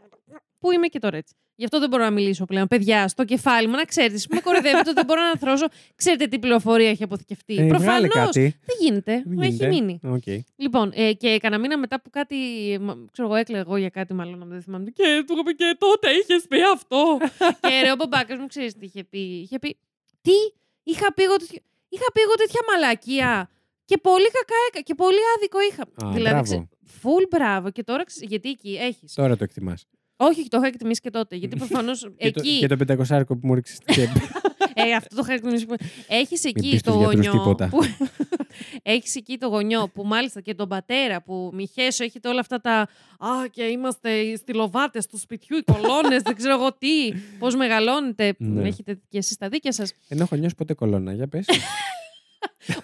Πού είμαι και τώρα έτσι. Γι' αυτό δεν μπορώ να μιλήσω πλέον. Παιδιά, στο κεφάλι μου να ξέρετε. Με κοροϊδεύετε, δεν μπορώ να ανθρώσω. Ξέρετε τι πληροφορία έχει αποθηκευτεί. Ε, προφανώς. Δεν γίνεται. Δεν έχει μείνει. Okay. Λοιπόν, ε, και κανένα μήνα μετά που κάτι. Ξέρω εγώ, έκλαιγα εγώ για κάτι, μάλλον δεν θυμάμαι. Και του είχα πει και τότε είχε πει αυτό. και ρε, ο μπαμπάκας μου ξέρει τι είχε πει. Είχε πει. Τι είχα πει εγώ. Είχα πει εγώ τέτοια μαλακία και πολύ κακά και πολύ άδικο είχα. Α, δηλαδή, μπράβο. Φουλ μπράβο. Και τώρα, γιατί εκεί έχεις. Τώρα το εκτιμάς. Όχι, το είχα εκτιμήσει και τότε. Γιατί προφανώς εκεί. Και το πεντακοσάρικο που μου ρίξες στην τσέπη. ε, αυτό το είχα εκτιμήσει. Έχεις εκεί το γονιό. Που... έχεις εκεί το γονιό που μάλιστα και τον πατέρα που Μιχέσο έχει όλα αυτά τα. Α, και είμαστε στυλοβάτες του σπιτιού, οι κολόνες, δεν ξέρω εγώ τι. Πώς μεγαλώνετε. Ναι. Έχετε και εσείς τα δίκια σας. Δεν έχω νιώσει ποτέ κολόνα, για πες.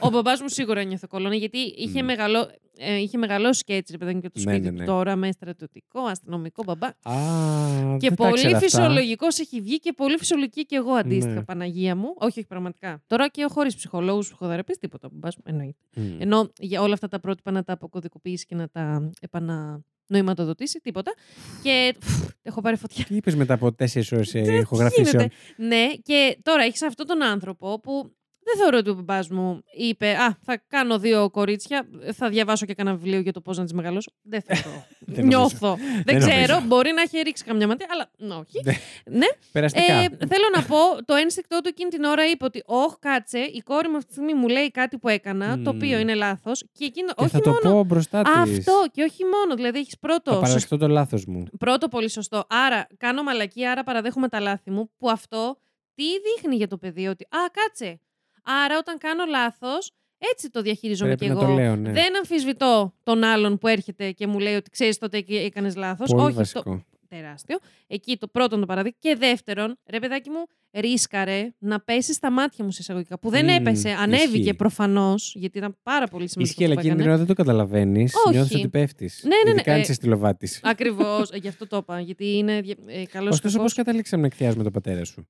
Ο μπαμπάς μου σίγουρα ένιωθε κολόνα, γιατί είχε, μεγαλώ, ε, είχε μεγαλώσει και έτσι, ρε παιδάκι, και το σπίτι ναι, ναι. του τώρα με στρατιωτικό, αστυνομικό μπαμπά. Α, και πολύ φυσιολογικός έχει βγει και πολύ φυσιολογική και εγώ αντίστοιχα, ναι. Παναγία μου. Όχι, όχι, πραγματικά. Τώρα και χωρίς ψυχολόγους, ψυχοθεραπείς, τίποτα. Ο μπαμπάς μου εννοείται. Mm. Ενώ για όλα αυτά τα πρότυπα να τα αποκωδικοποιήσει και να τα επανα. Νοηματοδοτήσει, τίποτα. Και. Έχω πάρει φωτιά. Τι είπες μετά από τέσσερις ώρες ηχογραφήσεων. Ναι, και τώρα έχεις αυτόν τον άνθρωπο που δεν θεωρώ ότι ο μπαμπάς μου είπε «Α, θα κάνω δύο κορίτσια, θα διαβάσω και κανένα βιβλίο για το πώς να τις μεγαλώσω». Δεν θεωρώ. Νιώθω. Δεν ξέρω, μπορεί να έχει ρίξει καμιά ματιά, αλλά όχι. Ναι. Περαστικά. Θέλω να πω, το ένστικτό του εκείνη την ώρα είπε ότι «Ωχ, κάτσε, η κόρη μου αυτή τη στιγμή μου λέει κάτι που έκανα, το οποίο είναι λάθος». Και θα το πω μπροστά της. Αυτό και όχι μόνο. Δηλαδή έχεις πρώτο. Θα παραδεχτώ το λάθος μου. Πρώτο πολύ σωστό. Άρα κάνω μαλακή, άρα παραδέχομαι τα λάθη μου, που αυτό τι δείχνει για το παιδί, ότι «Α, κάτσε. Άρα, όταν κάνω λάθος, έτσι το διαχειρίζομαι και εγώ. Λέω, ναι. Δεν αμφισβητώ τον άλλον που έρχεται και μου λέει ότι ξέρεις τότε έκανες λάθος. Πολύ όχι, βασικό. Το... τεράστιο. Εκεί το πρώτον το παραδείγμα. Και δεύτερον, ρε παιδάκι μου, ρίσκαρε να πέσει στα μάτια μου σε εισαγωγικά. Που δεν mm, έπεσε, ανέβηκε προφανώς, γιατί ήταν πάρα πολύ σημαντικό. Ισχύει, αλλά εκείνη την ώρα δεν το καταλαβαίνεις. Νιώθεις ότι πέφτεις. Ναι, ναι, ναι. Κάνει τη στυλοβάτη. Ακριβώς, γι' αυτό το είπα. Γιατί είναι ε, καλό. Ωστόσο, πώς καταλήξαμε να εκθιάζουμε τον πατέρα σου.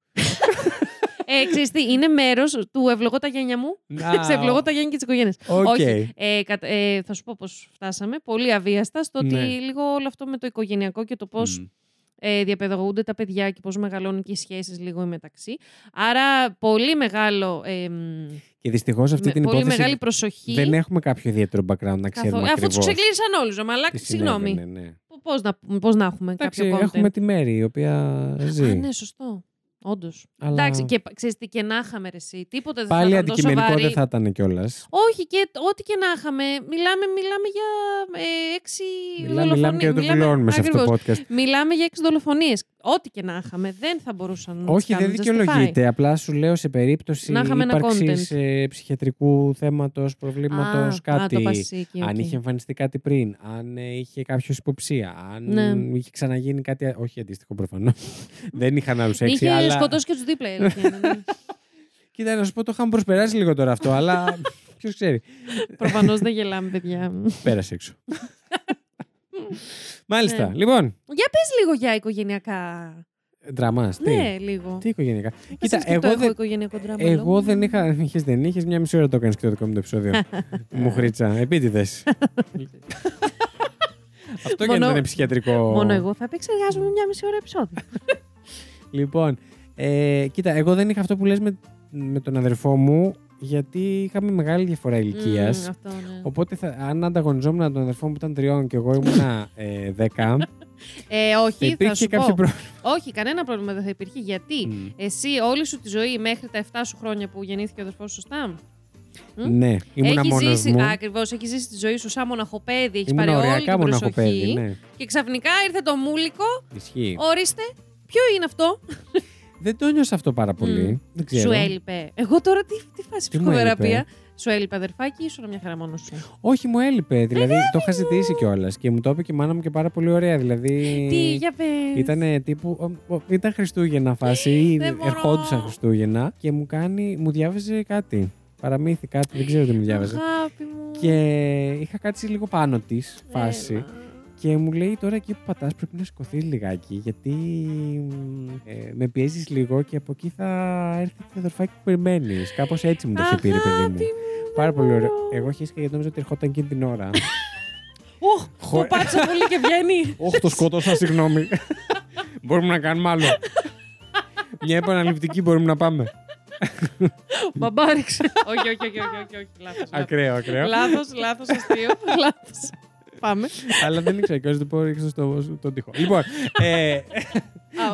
Ε, ξέρεις τι, είναι μέρος του ευλογώ τα γένια μου. No. Σε ευλογώ τα γένια και τις οικογένειες. Okay. Όχι. Ε, κα, ε, θα σου πω πώς φτάσαμε. Πολύ αβίαστα στο ότι ναι. λίγο όλο αυτό με το οικογενειακό και το πώς mm. ε, διαπαιδαγωγούνται τα παιδιά και πώς μεγαλώνουν και οι σχέσεις λίγο μεταξύ. Άρα πολύ μεγάλο. Ε, Και δυστυχώς αυτή με, την πολύ υπόθεση. Πολύ μεγάλη προσοχή. Δεν έχουμε κάποιο ιδιαίτερο background να ξέρουμε. Καθώς, αφού τους ξεκλήρησαν όλους, ρε μαλάκα, συγγνώμη. Ναι, ναι. Πώς να, πώς να έχουμε κάποιο content. Έχουμε τη Μέρη, η οποία ζει. Α, ναι, σωστό. Όντως. Αλλά... εντάξει, και ξέρεις τι και να είχαμε ρε εσύ. Τίποτα δεν θα ήταν τόσο βαρύ. Πάλι αντικειμενικό δεν θα ήταν κιόλας. Όχι, και ό,τι και να είχαμε. Μιλάμε, μιλάμε για ε, έξι μιλάμε, δολοφονίες. Μιλάμε και το βουλώνουμε σε αυτό το podcast. Μιλάμε για έξι δολοφονίες. Ό,τι και να είχαμε. Δεν θα μπορούσαν να όχι, δεν δικαιολογείται. Απλά σου λέω σε περίπτωση ύπαρξης ε, ψυχιατρικού θέματος, προβλήματος, κάτι. Α, το πασί, okay, okay. Αν είχε εμφανιστεί κάτι πριν, αν ε, είχε κάποιο υποψία, αν ναι. είχε ξαναγίνει κάτι. Όχι αντίστοιχο προφανώς. Δεν είχαν άλλους έξι. Είχε σκοτώσει και τους δίπλα. Κοίτα, να σου πω, το είχαμε προσπεράσει λίγο τώρα αυτό, αλλά ποιος ξέρει. Προφανώς δεν γελάμε, παιδιά. Πέρασε έξω. Μάλιστα, ναι. Λοιπόν. Για πες λίγο για οικογενειακά. Δραμάς, τι. Ναι, λίγο. Τι οικογενειακά. Κοίτα, εγώ δεν... οικογενειακό δράμα. Εγώ δεν είχα. Είχες, δεν είχες, μια μισή ώρα το έκανες και το δικό μου το επεισόδιο. Μου χρήτσα. Επίτηδες. Αυτό και ήταν ψυχιατρικό. Μόνο εγώ θα επεξεργάζομαι μια μισή ώρα επεισόδιο. Λοιπόν, ε, κοίτα, εγώ δεν είχα αυτό που λες με, με τον αδερφό μου. Γιατί είχαμε μεγάλη διαφορά ηλικίας. Mm, ναι. Οπότε, θα, αν ανταγωνιζόμουν τον αδερφό μου που ήταν τριών και εγώ ήμουνα ε, δέκα. Ε, όχι, θα, θα σου πω. Πρόβλημα. Όχι, κανένα πρόβλημα δεν θα υπήρχε. Γιατί mm. εσύ όλη σου τη ζωή μέχρι τα εφτά σου χρόνια που γεννήθηκε ο αδερφός σου, σωστά. Mm? Ναι, ήμουνα μόνος ζήσει, μου. Ακριβώς, έχεις ζήσει τη ζωή σου σαν μοναχοπέδι, έχεις πάρει όλη την προσοχή. Ναι. Και ξαφνικά ήρθε το μούλικο. Ισχύει. Ορίστε, ποιο είναι αυτό. Δεν το νιώσα αυτό πάρα πολύ. Mm. Δεν ξέρω. Σου έλειπε. Εγώ τώρα τι, τι φάση ψυχοθεραπεία. Σου έλειπε αδερφάκι ή ήσουν μια χαρά μόνος σου. Όχι, μου έλειπε. Δηλαδή Αγάπη το είχα ζητήσει κιόλας και μου το είπε και η μάνα μου και πάρα πολύ ωραία. Δηλαδή. Τι, για πες. Ήτανε τύπου. Ήταν Χριστούγεννα φάση. Ερχόντουσαν Χριστούγεννα και μου, κάνει, μου διάβαζε κάτι. Παραμύθι, κάτι. Δεν ξέρω τι μου διάβαζε. Αγάπη μου. Και είχα κάτσει λίγο πάνω της φάση. Έλα. Και μου λέει τώρα εκεί που πατάς πρέπει να σηκωθείς λιγάκι, γιατί ε, με πιέζεις λίγο και από εκεί θα έρθει το αδερφάκι που περιμένεις. Κάπως έτσι μου το είχε πει, ρε παιδί μου. Πάρα πολύ ωραίο. Εγώ χύσκα γιατί νόμιζα ότι ερχόταν εκείνη την ώρα. Οχ, το πάτησα πολύ και βγαίνει. Οχ, το σκότωσα, συγγνώμη. Μπορούμε να κάνουμε άλλο. Μια επαναληπτική μπορούμε να πάμε. Μπαμπάριξε. Όχι, όχι, όχι. Ακραίο, ακραίο. Λάθος, λάθος, αστείο. Λάθος. Πάμε. Αλλά δεν ήξερα και όσο το πω ρίξω στον τοίχο. Λοιπόν, ε,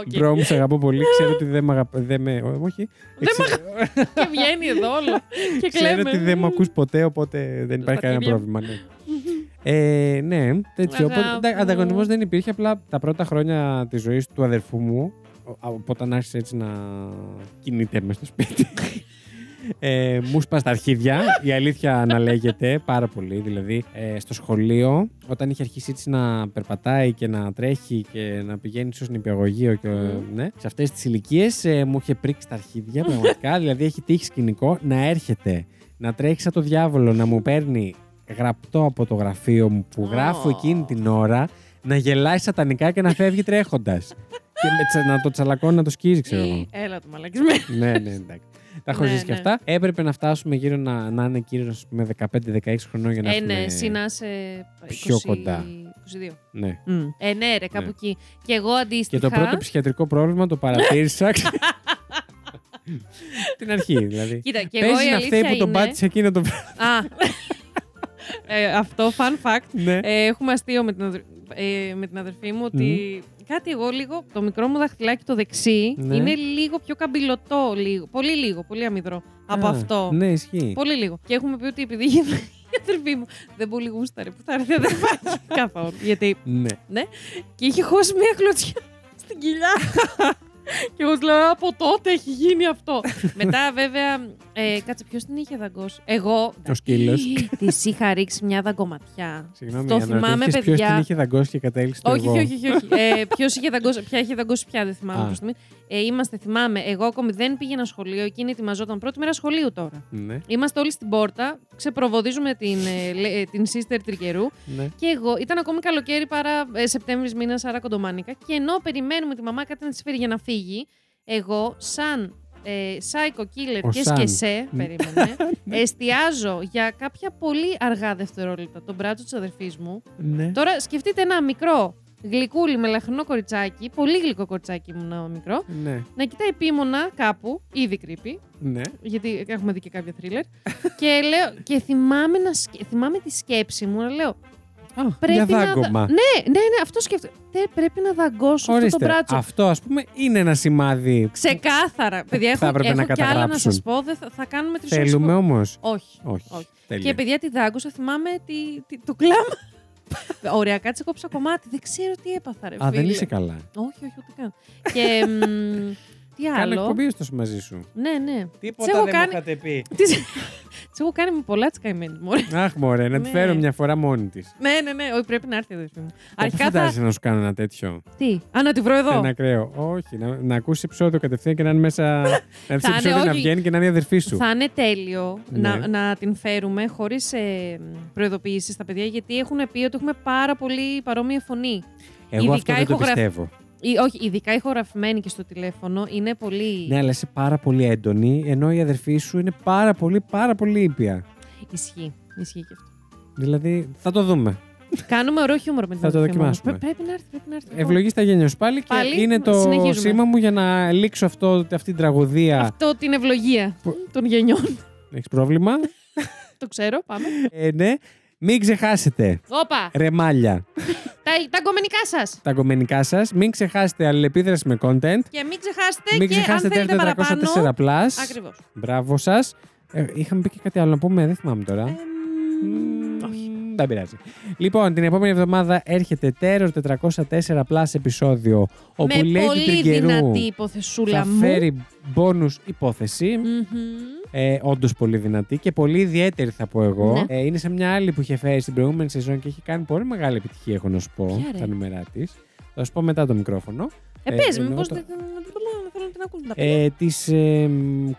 μπρο μου, σε αγαπώ πολύ. Ξέρω ότι δεν με αγαπάς. Δεν με... Όχι. Και βγαίνει εδώ όλο. Ξέρω ότι δεν με ακούς ποτέ, οπότε δεν υπάρχει κανένα πρόβλημα. Ε, ναι, τέτοιο. Ανταγωνισμός δεν υπήρχε. Απλά τα πρώτα χρόνια της ζωής του αδερφού μου, όταν άρχισε έτσι να κινείται μες στο σπίτι, Ε, μου σπα στα αρχίδια, η αλήθεια να λέγεται, πάρα πολύ. Δηλαδή, ε, στο σχολείο, όταν είχε αρχίσει έτσι να περπατάει και να τρέχει και να πηγαίνει στο νηπιαγωγείο, και, ναι, σε αυτές τις ηλικίες ε, μου είχε πρίξει τα αρχίδια πραγματικά. Δηλαδή, έχει τύχει σκηνικό να έρχεται, να τρέχει σαν το διάβολο, να μου παίρνει γραπτό από το γραφείο μου που γράφω εκείνη την ώρα, να γελάει σατανικά και να φεύγει τρέχοντας. Και με, να το τσαλακώνει, να το σκίζει, ξέρω εγώ. Έλα το μαλακισμένο. Ναι, ναι, εντάξει. Τα έχω ζήσει και αυτά. Έπρεπε να φτάσουμε γύρω να, να είναι κύριο με δεκαπέντε δεκαέξι χρονών για να φτάσουμε. Ε, ναι, εσύ να είσαι πιο κοντά. είκοσι δύο. Ναι. Mm. Ε, ναι, ρε, κάπου ναι. εκεί. Και εγώ αντίστοιχα. Και το πρώτο ψυχιατρικό πρόβλημα το παρατήρησα. Την αρχή, δηλαδή. Κοίτα, και εγώ. Παίζει να φταίει που τον πάτησε εκείνο το πράγμα. Ε, αυτό, fun fact. Ναι. Ε, έχουμε αστείο με την, αδερ... ε, με την αδερφή μου ότι mm. κάτι εγώ λίγο, το μικρό μου δαχτυλάκι το δεξί ναι. είναι λίγο πιο καμπυλωτό, λίγο, πολύ λίγο, πολύ αμυδρό από ah, αυτό. Ναι, ισχύει. Πολύ λίγο. Και έχουμε πει ότι επειδή η αδερφή μου δεν πολύ γούσταρε που θα έρθει η αδερφάκι καθόλου. Γιατί. Ναι. ναι. Και είχε χώσει μια κλωτσιά στην κοιλιά. Και εγώ λέω από τότε έχει γίνει αυτό. Μετά βέβαια, ε, κάτσε ποιος την είχε δαγκώσει. Εγώ της είχα ρίξει μια δαγκωματιά. Συγγνώμη, το θυμάμαι παιδιά. Ποιος την είχε δαγκώσει και κατέληξε το εγώ. Όχι, όχι, όχι. ε, ποιος είχε δαγκώσει, ποια είχε δαγκώσει πια, δεν θυμάμαι προς στιγμή. Ε, είμαστε, θυμάμαι, εγώ ακόμη δεν πήγαινα σχολείο, εκείνη ετοιμαζόταν πρώτη μέρα σχολείου τώρα. Ναι. Είμαστε όλοι στην πόρτα, ξεπροβοδίζουμε την, ε, την sister Triggerou ναι. και εγώ, ήταν ακόμη καλοκαίρι παρά ε, Σεπτέμβρης μήνας, άρα κοντομάνικα. Και ενώ περιμένουμε τη μαμά κάτι να της φέρει για να φύγει, εγώ σαν ε, psycho killer ο και σκεσέ, περίμενε, εστιάζω για κάποια πολύ αργά δευτερόλεπτα τον μπράτσο της αδερφής μου. Ναι. Τώρα σκεφτείτε ένα μικρό γλυκούλι με λαχνό κοριτσάκι, πολύ γλυκό κοριτσάκι ήμουν μικρό, ναι. να κοιτάει επίμονα κάπου, ήδη creepy, ναι. γιατί έχουμε δει και κάποια thriller, και, λέω, και θυμάμαι, να, θυμάμαι τη σκέψη μου να λέω, oh, πρέπει να δα... ναι, ναι, ναι, αυτό σκέφτομαι. Πρέπει να δαγκώσω ορίστε, αυτό το μπράτσο. Αυτό ας πούμε είναι ένα σημάδι. Ξεκάθαρα. Παιδιά, έχω, θα έπρεπε έχω να και άλλα να σας πω, θα, θα κάνουμε τρισόλου. Θέλουμε όμως. Όχι. όχι. όχι. Και παιδιά τη δάγκωσα, θυμάμαι τη, τη, το κλάμα. Ωραία, κάτσε κόψα κομμάτι. Δεν ξέρω τι έπαθα, ρε φίλε. Α, δεν είσαι καλά. Όχι, όχι, ούτε καν. Και μ, τι άλλο. Κάνε εκπομπή στο μαζί σου. Ναι, ναι. Τίποτα δεν κάνει... μου είχατε πει. Τις έχω κάνει με πολλά τις καημένες μου. Αχ, μωρέ, να τη φέρω μια φορά μόνη της. Ναι, ναι, ναι. Όχι, πρέπει να έρθει εδώ. Αρχικά. Δεν φαντάζεσαι να σου κάνω ένα τέτοιο. Τι. Α, να τη βρω εδώ. Ένα ακραίο. Όχι, να, να ακούσει επεισόδιο κατευθείαν και να είναι μέσα. Να επεισόδιο να βγαίνει και να είναι η αδερφή σου. Θα είναι τέλειο ναι. να, να την φέρουμε χωρίς ε, προειδοποίηση στα παιδιά, γιατί έχουν πει ότι έχουμε πάρα πολύ παρόμοια φωνή. Εγώ αυτό δεν το πιστεύω. Ή, όχι, ειδικά ηχογραφημένη και στο τηλέφωνο είναι πολύ. Ναι, αλλά είσαι πάρα πολύ έντονη, ενώ η αδερφή σου είναι πάρα πολύ, πάρα πολύ ήπια. Ισχύει. Ισχύει και αυτό. Δηλαδή, θα το δούμε. Κάνουμε ωραίο χιούμορ με την αδερφή. Θα το δοκιμάσουμε. Πρέ, πρέπει να έρθει, πρέπει να έρθει. Ευλογείς τα γένια σου πάλι, πάλι και είναι το σήμα μου για να λήξω αυτό, αυτή την τραγωδία. Αυτό την ευλογία που... των γενιών. Έχεις πρόβλημα. Το ξέρω, πάμε. Ε, ναι. Μην ξεχάσετε. Όπα. Ρεμάλια. Τα κομμενικά σας. Τα κομμενικά σας. Μην ξεχάσετε αλληλεπίδραση με content. Και μην ξεχάσετε, μην ξεχάσετε και αν θέλετε παραπάνω. Ακριβώς. Μπράβο σας. Ε, είχαμε πει και κάτι άλλο να πούμε, δεν θυμάμαι τώρα. Ε, mm, όχι. Δεν πειράζει. Λοιπόν, την επόμενη εβδομάδα έρχεται Terror τετρακόσια τέσσερα πλας επεισόδιο. Όπου με λέει πολύ δυνατή υποθεσούλα μου. Θα φέρει bonus υπόθεση. Mm-hmm. Ε, όντως πολύ δυνατή και πολύ ιδιαίτερη θα πω εγώ. Ναι. Ε, είναι σε μια άλλη που είχε φέρει στην προηγούμενη σεζόν και έχει κάνει πολύ μεγάλη επιτυχία, έχω να σου πω. Ποια, τα νούμερα της. Θα σου πω μετά το μικρόφωνο. Ε, ε, πες με, πώς το... δεν θέλω να την ακούσουν τα παιδιά. Ε, της ε,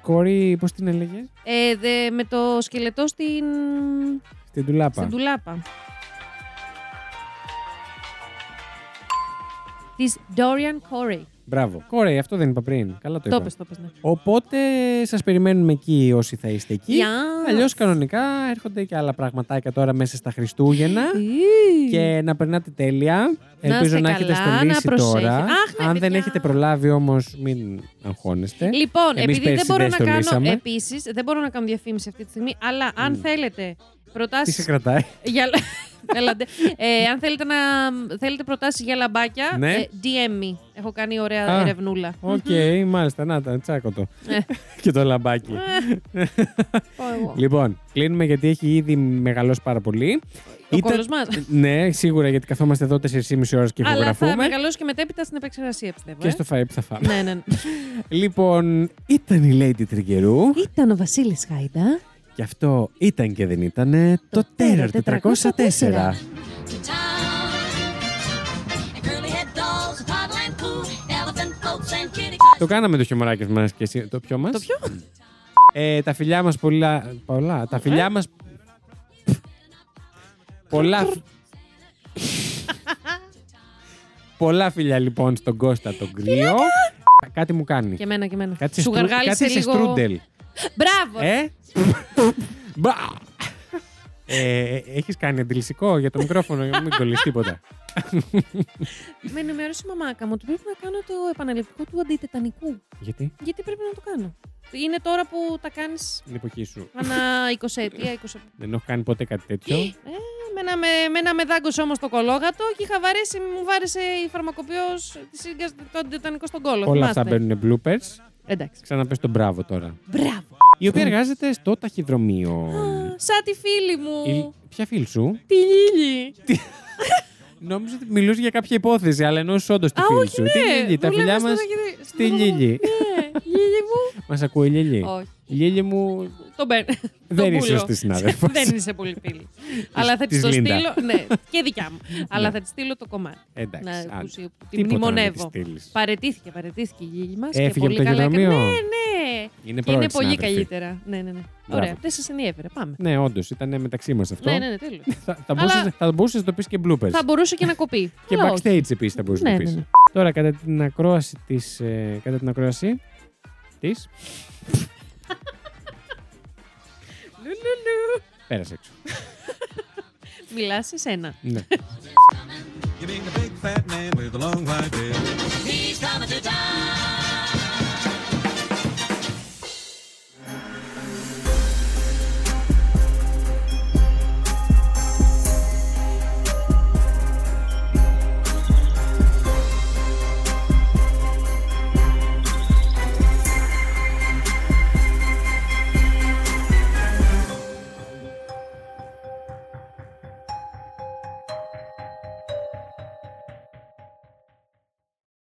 κόρη, πώς την έλεγες. Ε, δε, με το σκελετό στην... Στην ντουλάπα. Στην ντουλάπα. Της Dorian Corey. Μπράβο. Κόρε, αυτό δεν είπα πριν. Καλά το, το είπα. Πες, το πες, ναι. Οπότε σας περιμένουμε εκεί όσοι θα είστε εκεί. Yeah. Αλλιώς κανονικά έρχονται και άλλα πραγματάκια τώρα μέσα στα Χριστούγεννα. Yeah. Και να περνάτε τέλεια. Να ελπίζω να καλά, έχετε στολίσει τώρα. Αχ, ναι, αν παιδιά. Δεν έχετε προλάβει όμως, μην αγχώνεστε. Λοιπόν, εμείς επειδή δεν μπορώ, να κάνω, επίσης, δεν μπορώ να κάνω διαφήμιση αυτή τη στιγμή, αλλά αν mm. θέλετε Προτάσεις... Τι σε κρατάει. Για... ε, αν θέλετε, να... θέλετε προτάσεις για λαμπάκια, ναι. ε, ντι εμ me. Έχω κάνει ωραία Α, ερευνούλα. Οκ, okay, μάλιστα. Να τα τσάκω το. Και το λαμπάκι. Λοιπόν, κλείνουμε γιατί έχει ήδη μεγαλώσει πάρα πολύ. Ο Ήταν... κόλος μας. Ναι, σίγουρα γιατί καθόμαστε εδώ τέσσερις και μισή ώρες και ηχογραφούμε. Αλλά θα μεγαλώσει και μετέπειτα στην επεξεργασία, πιστεύω. Και ε? στο φαΐ που θα φάμε. Ναι, ναι, ναι. Λοιπόν, ήταν η Lady Triggerou. Ήταν ο Βασίλης Χάιντα. Γι' αυτό ήταν και δεν ήτανε το Terror τετρακόσια τέσσερα. Το κάναμε το χιομοράκι μας και εσύ, το πιο μας. Το πιο. Ε, τα φιλιά μας πολλά... πολλά τα φιλιά ε? μας... πολλά... πολλά φιλιά λοιπόν στον Κώστα τον Κρύο. Κάτι μου κάνει. Και εμένα και εμένα. Κάτι σου γαργάλισε λίγο. Κάτι σε στρούντελ. Μπράβο! Ε? ε, έχεις κάνει αντιλησικό για το μικρόφωνο, μην κολλείς τίποτα. Με ενημέρωσε η μαμάκα μου ότι πρέπει να κάνω το επαναληπτικό του αντιτετανικού. Γιατί? Γιατί πρέπει να το κάνω. Είναι τώρα που τα κάνεις. Την εποχή σου. Ανά εικοσαετία, είκοσι. Δεν έχω κάνει ποτέ κάτι τέτοιο. Ε, μένα με, μένα με δάγκωσε όμως το κολόγατο και είχα βαρέσει, μου βάρεσε η φαρμακοποιός το αντιτετανικό στον κόλο. Όλα θυμάστε. Αυτά μπαίνουν bloopers. Εντάξει. Ξαναπες τον μπράβο τώρα. Μπράβο. Η οποία εργάζεται στο ταχυδρομείο. Α, σαν τη φίλη μου. Η... Ποια φίλη σου? Τη Λίλη. Νόμιζα ότι μιλούσε για κάποια υπόθεση, αλλά εννοούσε όντως τη φίλη σου. Τη Λίλη. Τα φιλιά μας στη Λίλη. Λίλη μου. Μας ακούει η Λίλη. Όχι. Λίλη μου. Τον παίρνω. Δεν είσαι σωστή συνάδελφος. Δεν είσαι πολύ φίλη. Αλλά θα τη το στείλω. Ναι, και δικιά μου. Αλλά θα τη στείλω το κομμάτι. Εντάξει. Την μνημονεύω. Παρετήθηκε, παρετήθηκε η Λίλη μας. Έφυγε από το γειτονικό. Ναι, ναι. Είναι πολύ καλύτερα. Είναι πολύ καλύτερα. Ναι, ναι, ναι. Ωραία. Δεν σας ενδιέφερε. Πάμε. Ναι, όντως. Ήταν μεταξύ μας αυτό. Ναι, ναι, τέλος. Θα μπορούσε να το πει και bloopers. Θα μπορούσε και να κοπεί. Και backstage επίσης θα μπορούσε να πει. Τώρα κατά την ακρόαση τη. Κατά την ακρόαση τη. Λουλουλου. Πέρασε έξω. Μιλάς εσένα. Ναι.